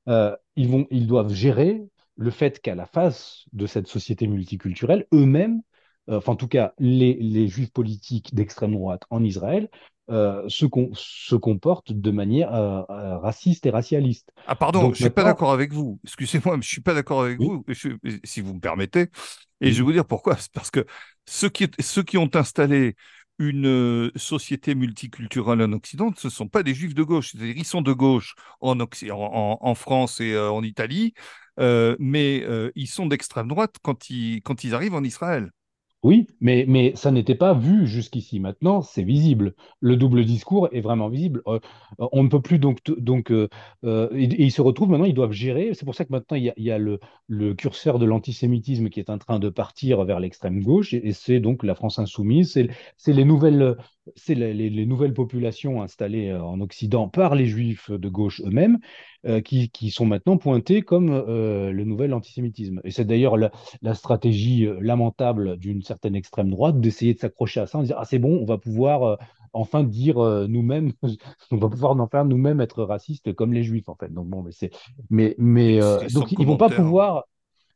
euh, ils vont ils doivent gérer le fait qu'à la face de cette société multiculturelle, eux-mêmes, euh, enfin en tout cas les les juifs politiques d'extrême droite en Israël. Euh, se, com- se comportent de manière euh, euh, raciste et racialiste. Ah pardon, donc, je ne suis maintenant... pas d'accord avec vous. Excusez-moi, mais je ne suis pas d'accord avec oui. vous, je, si vous me permettez. Et oui. je vais vous dire pourquoi. C'est parce que ceux qui, ceux qui ont installé une société multiculturelle en Occident, ce ne sont pas des juifs de gauche. C'est-à-dire qu'ils sont de gauche en, Occ- en, en France et euh, en Italie, euh, mais euh, ils sont d'extrême droite quand ils, quand ils arrivent en Israël. Oui, mais, mais ça n'était pas vu jusqu'ici. Maintenant, c'est visible. Le double discours est vraiment visible. Euh, on ne peut plus donc... donc euh, euh, et, et ils se retrouvent maintenant, ils doivent gérer. C'est pour ça que maintenant, il y a, il y a le, le curseur de l'antisémitisme qui est en train de partir vers l'extrême gauche. Et, et c'est donc la France insoumise. C'est, c'est les nouvelles... c'est les, les, les nouvelles populations installées en Occident par les juifs de gauche eux-mêmes euh, qui, qui sont maintenant pointés comme euh, le nouvel antisémitisme. Et c'est d'ailleurs la, la stratégie lamentable d'une certaine extrême droite d'essayer de s'accrocher à ça en disant « Ah c'est bon, on va pouvoir euh, enfin dire euh, nous-mêmes, on va pouvoir enfin nous-mêmes être racistes comme les juifs en fait. » Donc bon, mais c'est... Mais, mais, euh, c'est donc ils vont pas pouvoir...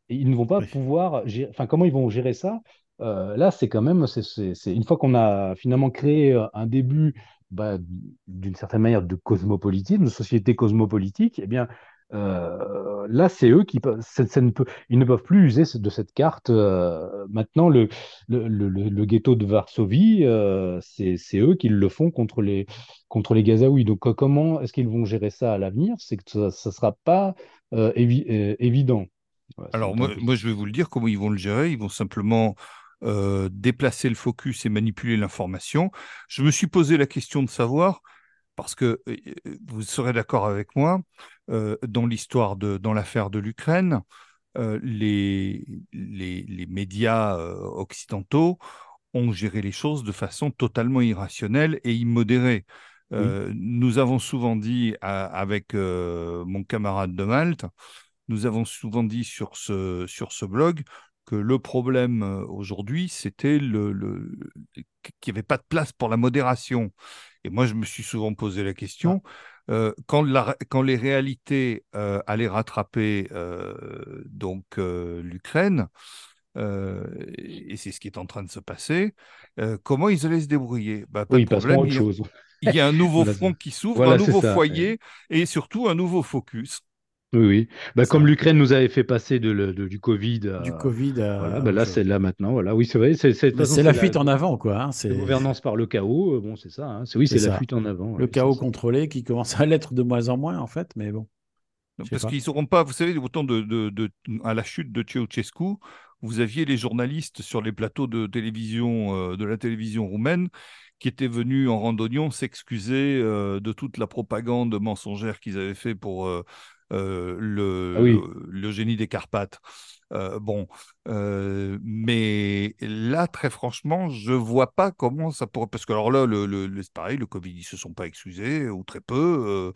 Ils ne vont pas oui. pouvoir... Gérer, enfin, comment ils vont gérer ça ? Euh, là, c'est quand même, c'est, c'est, c'est une fois qu'on a finalement créé un début, bah, d'une certaine manière, de cosmopolitisme, de société cosmopolitique, eh bien, euh, là, c'est eux qui peuvent, c'est, c'est ne peut, ils ne peuvent plus user de cette carte. Euh, maintenant, le, le, le, le ghetto de Varsovie, euh, c'est, c'est eux qui le font contre les, contre les Gazaouis. Donc, euh, comment est-ce qu'ils vont gérer ça à l'avenir ? C'est que ça ne sera pas euh, évi- euh, évident. Ouais, alors, moi, moi, je vais vous le dire, comment ils vont le gérer ? Ils vont simplement... Euh, déplacer le focus et manipuler l'information. Je me suis posé la question de savoir, parce que euh, vous serez d'accord avec moi, euh, dans l'histoire de, dans l'affaire de l'Ukraine, euh, les, les, les médias euh, occidentaux ont géré les choses de façon totalement irrationnelle et immodérée. Euh, oui. Nous avons souvent dit, à, avec euh, mon camarade de Malte, nous avons souvent dit sur ce, sur ce blog, que le problème aujourd'hui, c'était le, le, qu'il n'y avait pas de place pour la modération. Et moi, je me suis souvent posé la question, euh, quand, la, quand les réalités euh, allaient rattraper euh, donc, euh, l'Ukraine, Euh, et c'est ce qui est en train de se passer, euh, comment ils allaient se débrouiller? bah, pas oui, de problème. Il y, a, chose. il y a un nouveau front qui s'ouvre, voilà, un nouveau ça, foyer ouais. et surtout un nouveau focus. Oui, oui. Bah, comme l'Ukraine nous avait fait passer de, de, de, du Covid à... Du Covid à... Voilà, bah, là, c'est là maintenant. Voilà. Oui, c'est vrai. C'est, c'est, façon, c'est la fuite la... en avant, quoi. Hein. C'est... La gouvernance par le chaos, bon, c'est ça. Hein. C'est, oui, c'est, c'est la ça. fuite en avant. Le ouais, chaos contrôlé ça. qui commence à l'être de moins en moins, en fait, mais bon. Donc, parce pas. qu'ils n'auront pas, vous savez, autant de, de, de, à la chute de Ceausescu, vous aviez les journalistes sur les plateaux de télévision, euh, de la télévision roumaine, qui étaient venus en randonnion s'excuser euh, de toute la propagande mensongère qu'ils avaient fait pour euh, euh, le, ah oui. le, le génie des Carpates. Euh, bon, euh, mais là, très franchement, je vois pas comment ça pourrait... Parce que alors là, le, le, le, c'est pareil, le Covid, ils se sont pas excusés, ou très peu... Euh,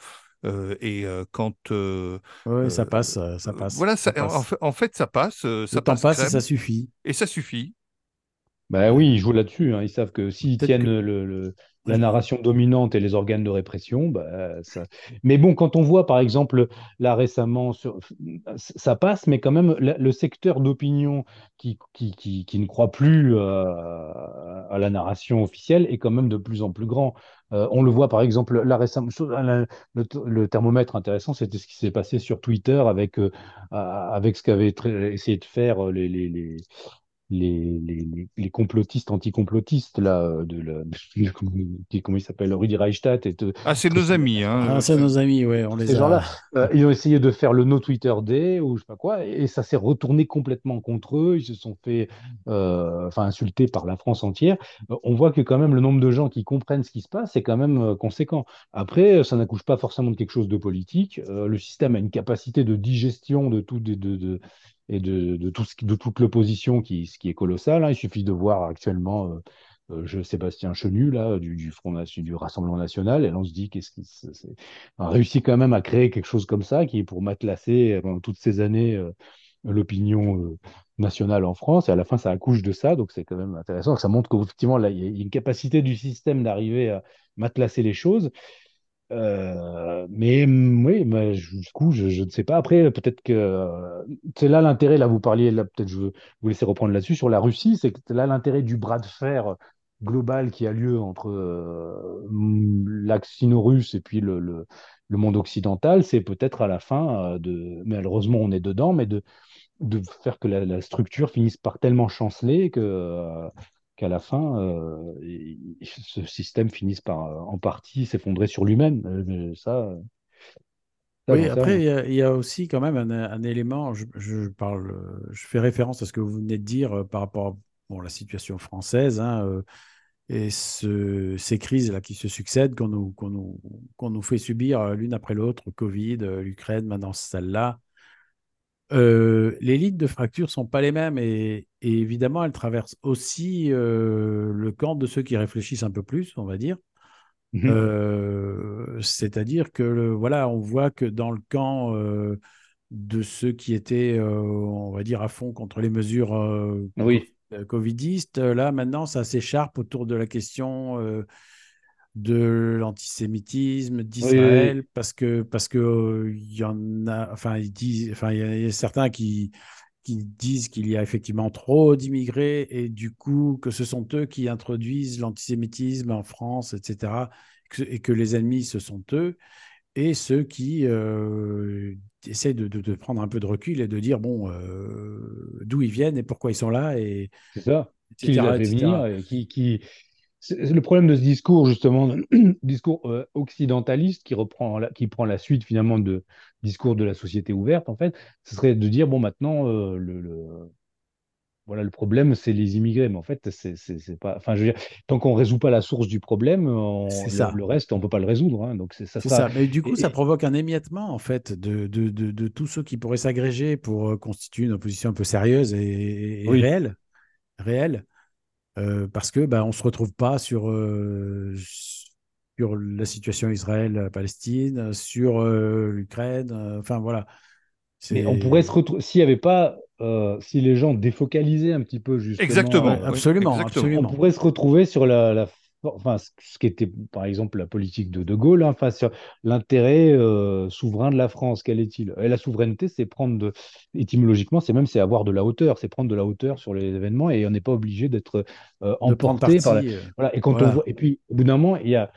Euh, et euh, quand euh, oui, ça passe, euh, ça passe. Voilà, ça, ça passe. En, fait, en fait, ça passe. Euh, ça Le passe, temps passe et ça suffit. Et ça suffit. Bah oui, ils jouent là-dessus. Hein. Ils savent que s'ils Peut-être tiennent que... le, le, la narration dominante et les organes de répression, bah ça. Mais bon, quand on voit, par exemple, là récemment, sur... ça passe, mais quand même, la, le secteur d'opinion qui, qui, qui, qui ne croit plus à, à la narration officielle est quand même de plus en plus grand. Euh, on le voit par exemple, là, récemment, le, le thermomètre intéressant, c'était ce qui s'est passé sur Twitter avec, euh, avec ce qu'avaient tra- essayé de faire les, les, les, les, les complotistes, anti-complotistes, là, de, la, de comment, comment il s'appelle, Rudi Reichstadt. Et de, ah, c'est de, nos amis. Hein. Ah, c'est euh, nos amis, oui, on les ces a. Ces gens-là, euh, ils ont essayé de faire le No Twitter Day ou je sais pas quoi, et ça s'est retourné complètement contre eux. Ils se sont fait euh, enfin, insulter par la France entière. On voit que quand même le nombre de gens qui comprennent ce qui se passe est quand même conséquent. Après, ça n'accouche pas forcément de quelque chose de politique. Euh, le système a une capacité de digestion de tout, de, de, de et de, de, tout ce qui, de toute l'opposition qui, ce qui est colossale. Hein. Il suffit de voir actuellement euh, euh, je, Sébastien Chenu, là, du, du, Front, du Rassemblement National, et là on se dit qu'est-ce qui c'est, c'est... on réussit quand même à créer quelque chose comme ça, qui est pour matelasser pendant toutes ces années euh, l'opinion euh, nationale en France, et à la fin ça accouche de ça, donc c'est quand même intéressant, ça montre qu'effectivement là, il y a une capacité du système d'arriver à matelasser les choses. Euh, mais oui, mais, du coup, je, je ne sais pas. Après, peut-être que c'est là l'intérêt. Là, vous parliez, là, peut-être je veux vous laisser reprendre là-dessus sur la Russie. C'est que là l'intérêt du bras de fer global qui a lieu entre euh, l'axe sino-russe et puis le, le, le monde occidental. C'est peut-être à la fin, euh, de, malheureusement, on est dedans, mais de, de faire que la, la structure finisse par tellement chanceler que. Euh, qu'à la fin, euh, ce système finisse par, en partie, s'effondrer sur lui-même. Euh, ça, ça, oui, après, il y, y a aussi quand même un, un élément, je, je, parle, je fais référence à ce que vous venez de dire par rapport à bon, la situation française, hein, euh, et ce, ces crises-là qui se succèdent, qu'on nous, qu'on nous, qu'on nous fait subir l'une après l'autre, Covid, l'Ukraine, maintenant celle-là. Euh, les lignes de fracture ne sont pas les mêmes et, et évidemment, elles traversent aussi euh, le camp de ceux qui réfléchissent un peu plus, on va dire. Mmh. Euh, c'est-à-dire que, le, voilà, on voit que dans le camp euh, de ceux qui étaient, euh, on va dire, à fond contre les mesures euh, oui. covidistes, là, maintenant, ça s'écharpe autour de la question... Euh, de l'antisémitisme d'Israël, oui, oui. parce que parce que euh, y en a, enfin ils disent, enfin il y, y a certains qui qui disent qu'il y a effectivement trop d'immigrés et du coup que ce sont eux qui introduisent l'antisémitisme en France, et cetera que, et que les ennemis ce sont eux et ceux qui euh, essaient de, de de prendre un peu de recul et de dire bon euh, d'où ils viennent et pourquoi ils sont là et c'est ça et cetera, qui les a fait venir et qui qui C'est le problème de ce discours, justement, discours euh, occidentaliste qui, reprend la, qui prend la suite, finalement, de discours de la société ouverte, en fait, ce serait de dire, bon, maintenant, euh, le, le, voilà, le problème, c'est les immigrés. Mais en fait, c'est, c'est, c'est pas... Enfin, je veux dire, tant qu'on ne résout pas la source du problème, on, le, le reste, on ne peut pas le résoudre. Hein, donc, c'est ça. C'est ça. ça. Mais du coup, et, ça provoque un émiettement, en fait, de, de, de, de tous ceux qui pourraient s'agréger pour constituer une opposition un peu sérieuse et, et oui. réelle. réelle. Euh, parce qu'on bah, ne se retrouve pas sur, euh, sur la situation Israël-Palestine, sur euh, l'Ukraine, euh, enfin voilà. C'est... Mais on pourrait se retrouver, s'il n'y avait pas euh, si les gens défocalisaient un petit peu justement, exactement, euh, absolument, oui, exactement. Absolument, on pourrait se retrouver sur la, la enfin, ce qui était par exemple la politique de De Gaulle, hein, face à l'intérêt euh, souverain de la France, quel est-il? Et la souveraineté, c'est prendre, de, étymologiquement, c'est même c'est avoir de la hauteur, c'est prendre de la hauteur sur les événements et on n'est pas obligé d'être euh, emporté par la, voilà. Et quand voilà. on voit, et puis au bout d'un moment, il y a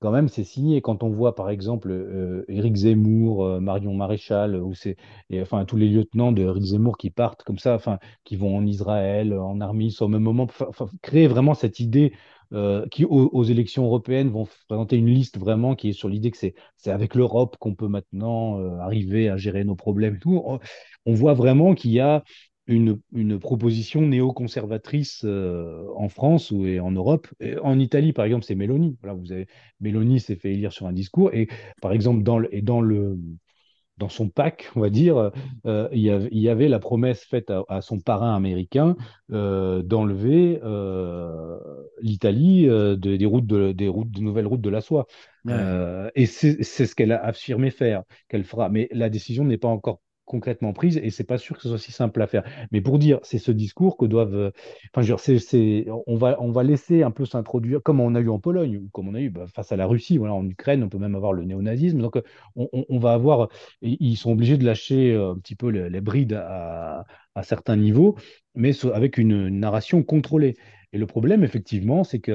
quand même, c'est signé. Quand on voit, par exemple, euh, Éric Zemmour, euh, Marion Maréchal, euh, ou c'est, et, enfin, tous les lieutenants d'Éric Zemmour qui partent comme ça, enfin, qui vont en Israël, en Arménie, au même moment, enfin, créer vraiment cette idée euh, qui, aux, aux élections européennes, vont présenter une liste vraiment qui est sur l'idée que c'est, c'est avec l'Europe qu'on peut maintenant euh, arriver à gérer nos problèmes et tout. On, on voit vraiment qu'il y a Une, une proposition néoconservatrice euh, en France ou et en Europe. Et en Italie, par exemple, c'est Meloni. Voilà, vous avez, Meloni s'est fait élire sur un discours. Et par exemple, dans le, et dans, le, dans son P A C, on va dire, euh, il, y avait, il y avait la promesse faite à, à son parrain américain euh, d'enlever euh, l'Italie euh, de, des, routes de, des, routes, des nouvelles routes de la soie. Ouais. Euh, et c'est, c'est ce qu'elle a affirmé faire, qu'elle fera. Mais la décision n'est pas encore concrètement prise et c'est pas sûr que ce soit si simple à faire. Mais pour dire, c'est ce discours que doivent. Enfin, je veux dire, c'est, c'est, on va, on va laisser un peu s'introduire, comme on a eu en Pologne, ou comme on a eu bah, face à la Russie, voilà, en Ukraine, on peut même avoir le néonazisme. Donc, on, on, on va avoir. Ils sont obligés de lâcher un petit peu les, les brides à, à certains niveaux, mais avec une narration contrôlée. Et le problème, effectivement, c'est que,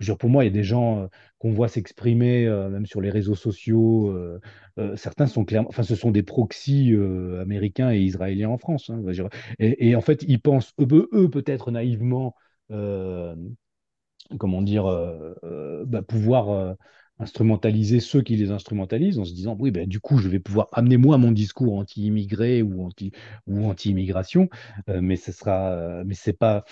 je pour moi, il y a des gens qu'on voit s'exprimer, euh, même sur les réseaux sociaux. Euh, euh, certains sont clairement, enfin, ce sont des proxys euh, américains et israéliens en France. Hein, et, et en fait, ils pensent, eux, eux peut-être naïvement, euh, comment dire, euh, bah, pouvoir euh, instrumentaliser ceux qui les instrumentalisent en se disant, oui, ben, du coup, je vais pouvoir amener moi mon discours anti-immigré ou, anti, ou anti-immigration, euh, mais ce sera, mais c'est pas.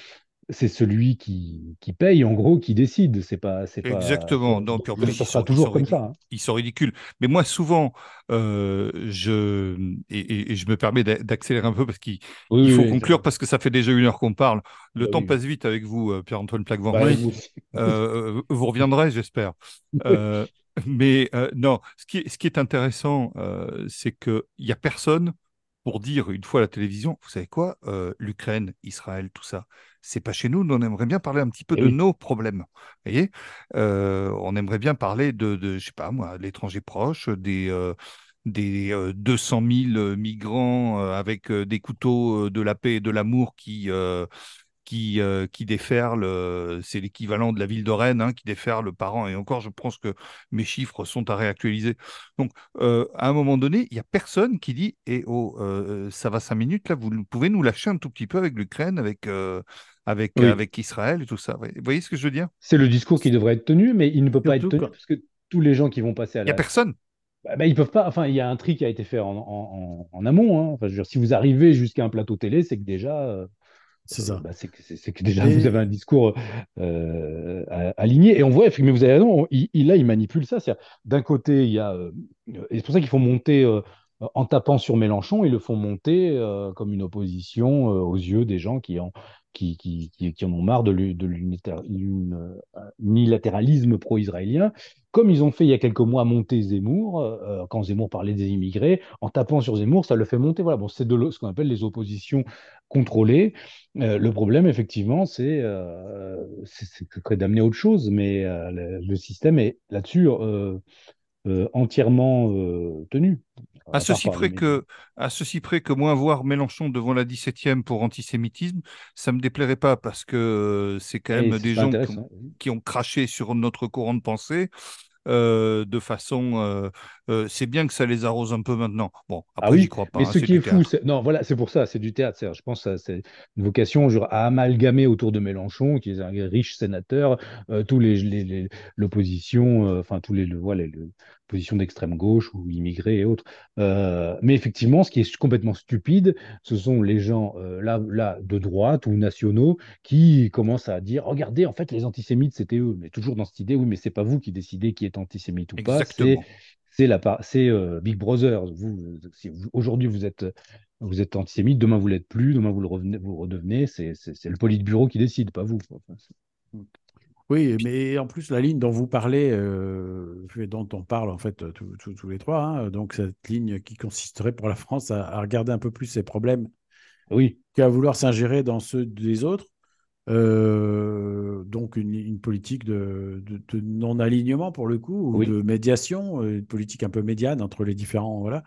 C'est celui qui, qui paye, en gros, qui décide. C'est pas, c'est exactement. Pas... Donc, en plus, ça sera toujours comme ça. Hein. Ils sont ridicules. Mais moi, souvent, euh, je et, et, et je me permets d'accélérer un peu parce qu'il oui, faut oui, conclure parce que ça fait déjà une heure qu'on parle. Le oui, temps oui. passe vite avec vous, Pierre-Antoine Plaquevent. Bah, oui. euh, vous reviendrez, j'espère. euh, mais euh, non, ce qui, ce qui est intéressant, euh, c'est qu'il n'y a personne pour dire une fois à la télévision, vous savez quoi, euh, l'Ukraine, Israël, tout ça, c'est pas chez nous, nous on aimerait bien parler un petit peu et de oui. nos problèmes, vous voyez, euh, on aimerait bien parler de, de, je sais pas moi, l'étranger proche, des, euh, des euh, deux cent mille migrants euh, avec euh, des couteaux euh, de la paix et de l'amour qui... Euh, Qui, euh, qui déferle, euh, c'est l'équivalent de la ville de Rennes, hein, qui déferle par an. Et encore, je pense que mes chiffres sont à réactualiser. Donc, euh, à un moment donné, il n'y a personne qui dit eh « oh, euh, ça va cinq minutes, là, vous pouvez nous lâcher un tout petit peu avec l'Ukraine, avec… Euh, » Avec, oui. avec Israël et tout ça. Vous voyez ce que je veux dire? C'est le discours qui devrait être tenu, mais il ne peut pas être tenu, quoi. Parce que tous les gens qui vont passer à la… Il n'y a personne. Bah, bah, ils peuvent pas. Enfin, il y a un tri qui a été fait en, en, en, en amont. Hein. Enfin, je veux dire, si vous arrivez jusqu'à un plateau télé, c'est que déjà… Euh... C'est ça. Bah, c'est, c'est, c'est que déjà, et... vous avez un discours euh, aligné. Et on voit, mais vous avez raison, il, il, là, il manipule ça. C'est-à-dire, d'un côté, il y a. Euh, et c'est pour ça qu'il faut monter. Euh, en tapant sur Mélenchon, ils le font monter euh, comme une opposition euh, aux yeux des gens qui en, qui, qui, qui, qui en ont marre de l'unilatéralisme pro-israélien, comme ils ont fait il y a quelques mois monter Zemmour, euh, quand Zemmour parlait des immigrés, en tapant sur Zemmour, ça le fait monter. Voilà, bon, c'est de ce qu'on appelle les oppositions contrôlées. Euh, le problème, effectivement, c'est, euh, c'est, c'est d'amener autre chose, mais euh, le, le système est là-dessus euh, euh, entièrement euh, tenu. À ceci, près que, à ceci près que moi, voir Mélenchon devant la dix-septième pour antisémitisme, ça ne me déplairait pas parce que c'est quand même et des gens qui ont, qui ont craché sur notre courant de pensée euh, de façon… Euh, euh, c'est bien que ça les arrose un peu maintenant. Bon, après, ah oui, j'y crois pas. Mais hein, ce qui est théâtre. fou, c'est… Non, voilà, c'est pour ça, c'est du théâtre. C'est, je pense que c'est une vocation genre, à amalgamer autour de Mélenchon, qui est un riche sénateur, euh, tous les, les, les, l'opposition, enfin, euh, tous les… Le, voilà, le, position d'extrême gauche ou immigrés et autres. Euh, mais effectivement, ce qui est complètement stupide, ce sont les gens euh, là, là de droite ou nationaux qui commencent à dire « Regardez, en fait, les antisémites, c'était eux. » Mais toujours dans cette idée, oui, mais c'est pas vous qui décidez qui est antisémite ou Exactement. pas. C'est, c'est, la, c'est euh, Big Brother. Vous, si vous, aujourd'hui, vous êtes, vous êtes antisémite, demain, vous l'êtes plus, demain, vous le revenez, vous redevenez. C'est, c'est, c'est le Politburo qui décide, pas vous. Enfin, c'est... Oui, mais en plus, la ligne dont vous parlez, euh, dont on parle en fait tous les trois, hein, donc cette ligne qui consisterait pour la France à, à regarder un peu plus ses problèmes oui. qu'à vouloir s'ingérer dans ceux des autres. Euh, donc une, une politique de, de, de non-alignement pour le coup, ou oui. de médiation, une politique un peu médiane entre les différents, voilà.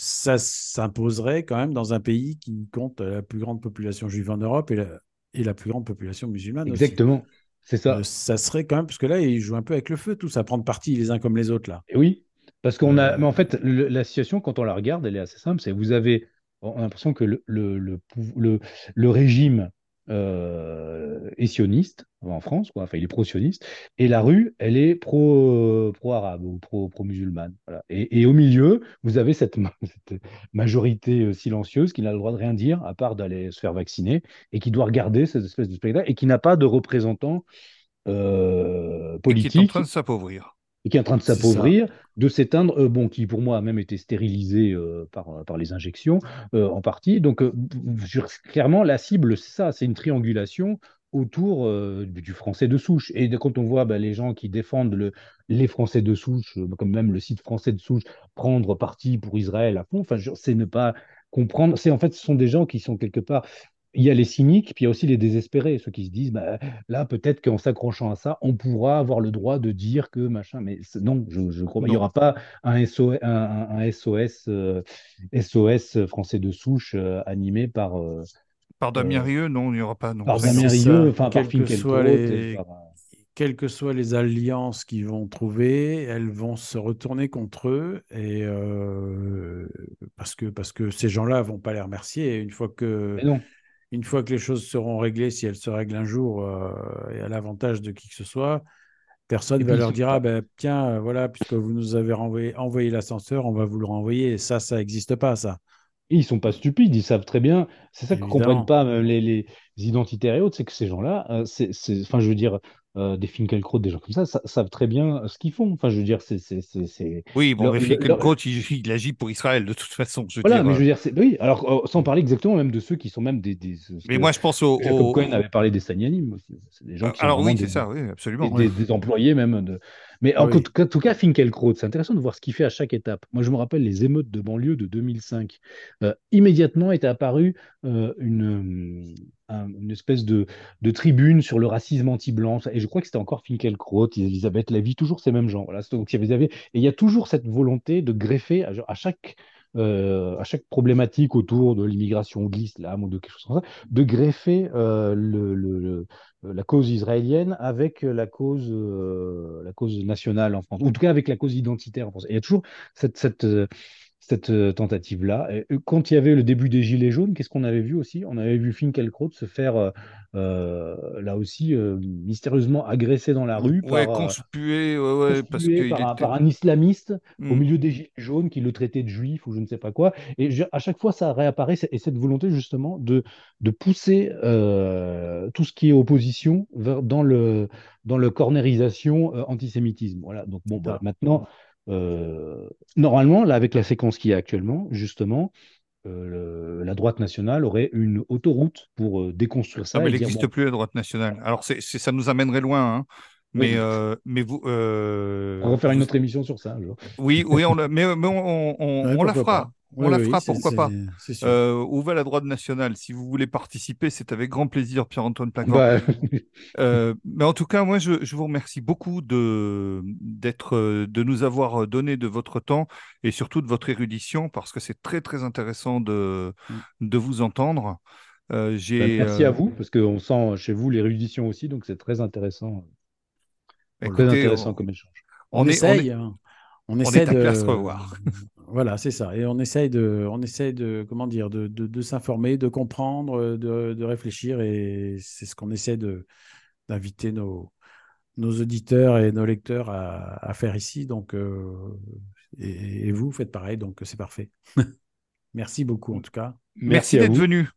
Ça s'imposerait quand même dans un pays qui compte la plus grande population juive en Europe et la, et la plus grande population musulmane. Exactement, aussi. C'est ça. Euh, ça serait quand même, parce que là, ils jouent un peu avec le feu, tous à prendre parti les uns comme les autres là. Et oui, parce qu'on euh... a, mais en fait, le, la situation quand on la regarde, elle est assez simple, c'est vous avez, on a l'impression que le, le, le, le, le régime Euh, est sioniste en France, quoi. Enfin, il est pro-sioniste, et la rue, elle est pro, euh, pro-arabe ou pro, pro-musulmane. Voilà. Et, et au milieu, vous avez cette, ma- cette majorité silencieuse qui n'a le droit de rien dire, à part d'aller se faire vacciner, et qui doit regarder cette espèce de spectacle, et qui n'a pas de représentant euh, politique. Et qui est en train de s'appauvrir. Et qui est en train de s'appauvrir, de s'éteindre, euh, bon, qui pour moi a même été stérilisé euh, par, par les injections, euh, en partie. Donc, euh, clairement, la cible, c'est ça, c'est une triangulation autour euh, du français de souche. Et quand on voit bah, les gens qui défendent le, les français de souche, euh, comme même le site français de souche, prendre parti pour Israël à fond, enfin, c'est ne pas comprendre. C'est, en fait, ce sont des gens qui sont quelque part... Il y a les cyniques, puis il y a aussi les désespérés, ceux qui se disent, bah, là, peut-être qu'en s'accrochant à ça, on pourra avoir le droit de dire que machin, mais non, je, je crois qu'il n'y aura pas un S O S, un, un S O S, euh, S O S français de souche euh, animé par... Euh, par Damien Rieu, non, il n'y aura pas. Non. Par Damien Rieu, enfin, par Finkielkraut. Les... Par... Quelles que soient les alliances qu'ils vont trouver, elles vont se retourner contre eux, et euh, parce, que, parce que ces gens-là ne vont pas les remercier, une fois que... Mais non. Une fois que les choses seront réglées, si elles se règlent un jour euh, et à l'avantage de qui que ce soit, personne ne va leur dire « Ah ben tiens, voilà, puisque vous nous avez renvoyé, envoyé l'ascenseur, on va vous le renvoyer. » Et ça, ça n'existe pas, ça. Et ils ne sont pas stupides, ils savent très bien. C'est ça que ne comprennent pas même les, les identitaires et autres, c'est que ces gens-là, euh, c'est, c'est, enfin je veux dire, euh, des Finkielkraut, des gens comme ça, ça, savent très bien ce qu'ils font. Enfin je veux dire, c'est... c'est, c'est, c'est... Oui, bon, leur, mais Finkielkraut, leur... il, il agit pour Israël de toute façon. Je voilà, dire, mais euh... je veux dire, c'est... oui, alors euh, sans parler exactement même de ceux qui sont même des... des mais que... moi je pense au... Jacob au... Cohen avait parlé des Sanyanim, c'est des gens qui alors, sont oui, c'est des... ça, oui, absolument. Des, oui. des, des employés même de... Mais en, oui. tout, en tout cas, Finkielkraut, c'est intéressant de voir ce qu'il fait à chaque étape. Moi, je me rappelle les émeutes de banlieue de deux mille cinq. Euh, immédiatement était apparue euh, une, un, une espèce de, de tribune sur le racisme anti-blanc. Et je crois que c'était encore Finkielkraut, Elisabeth Lavie, toujours ces mêmes gens. Voilà. Donc, vous avez, et il y a toujours cette volonté de greffer à, à chaque... Euh, à chaque problématique autour de l'immigration ou de l'islam ou de quelque chose comme ça, de greffer euh, le, le, le, la cause israélienne avec la cause, euh, la cause nationale en France, ou en tout cas avec la cause identitaire en France. Et il y a toujours cette, cette, cette tentative-là. Et quand il y avait le début des Gilets jaunes, qu'est-ce qu'on avait vu aussi ? On avait vu Finkielkraut se faire, euh, là aussi, euh, mystérieusement agresser dans la rue. Ouais, par, conspué, ouais, ouais, conspué parce que par, était... par un islamiste mmh. au milieu des Gilets jaunes qui le traitait de juif ou je ne sais pas quoi. Et je, à chaque fois, ça réapparaît, et cette volonté justement de, de pousser euh, tout ce qui est opposition vers, dans, le, dans le cornérisation euh, antisémitisme. Voilà, donc bon, bah, maintenant... Euh, normalement, là, avec la séquence qu'il y a actuellement, justement, euh, le, la droite nationale aurait une autoroute pour euh, déconstruire ça. Non, mais elle n'existe bon... plus, la droite nationale. Alors, c'est, c'est, ça nous amènerait loin, hein. Mais, oui. euh, mais vous. Euh... On va faire une autre émission sur ça. Genre. Oui, oui, on la, mais, mais on, on, ouais, on la fera. Pas. On oui, la fera, oui, pourquoi c'est, pas. C'est, c'est euh, où va la droite nationale ? Si vous voulez participer, c'est avec grand plaisir, Pierre-Antoine Plaquevent. Bah... euh, mais en tout cas, moi, je, je vous remercie beaucoup de, d'être, de nous avoir donné de votre temps et surtout de votre érudition, parce que c'est très, très intéressant de, de vous entendre. Euh, j'ai, ben, merci euh... à vous, parce qu'on sent chez vous l'érudition aussi, donc c'est très intéressant. Écoutez, très intéressant on... comme échange. On, on essaye. Est, on est... On essaie de se revoir. Voilà, c'est ça. Et on essaye de, on essaye de, comment dire, de, de, de s'informer, de comprendre, de, de réfléchir. Et c'est ce qu'on essaie de d'inviter nos nos auditeurs et nos lecteurs à, à faire ici. Donc, euh, et, et vous faites pareil. Donc, c'est parfait. Merci beaucoup en tout cas. Merci, Merci d'être venu.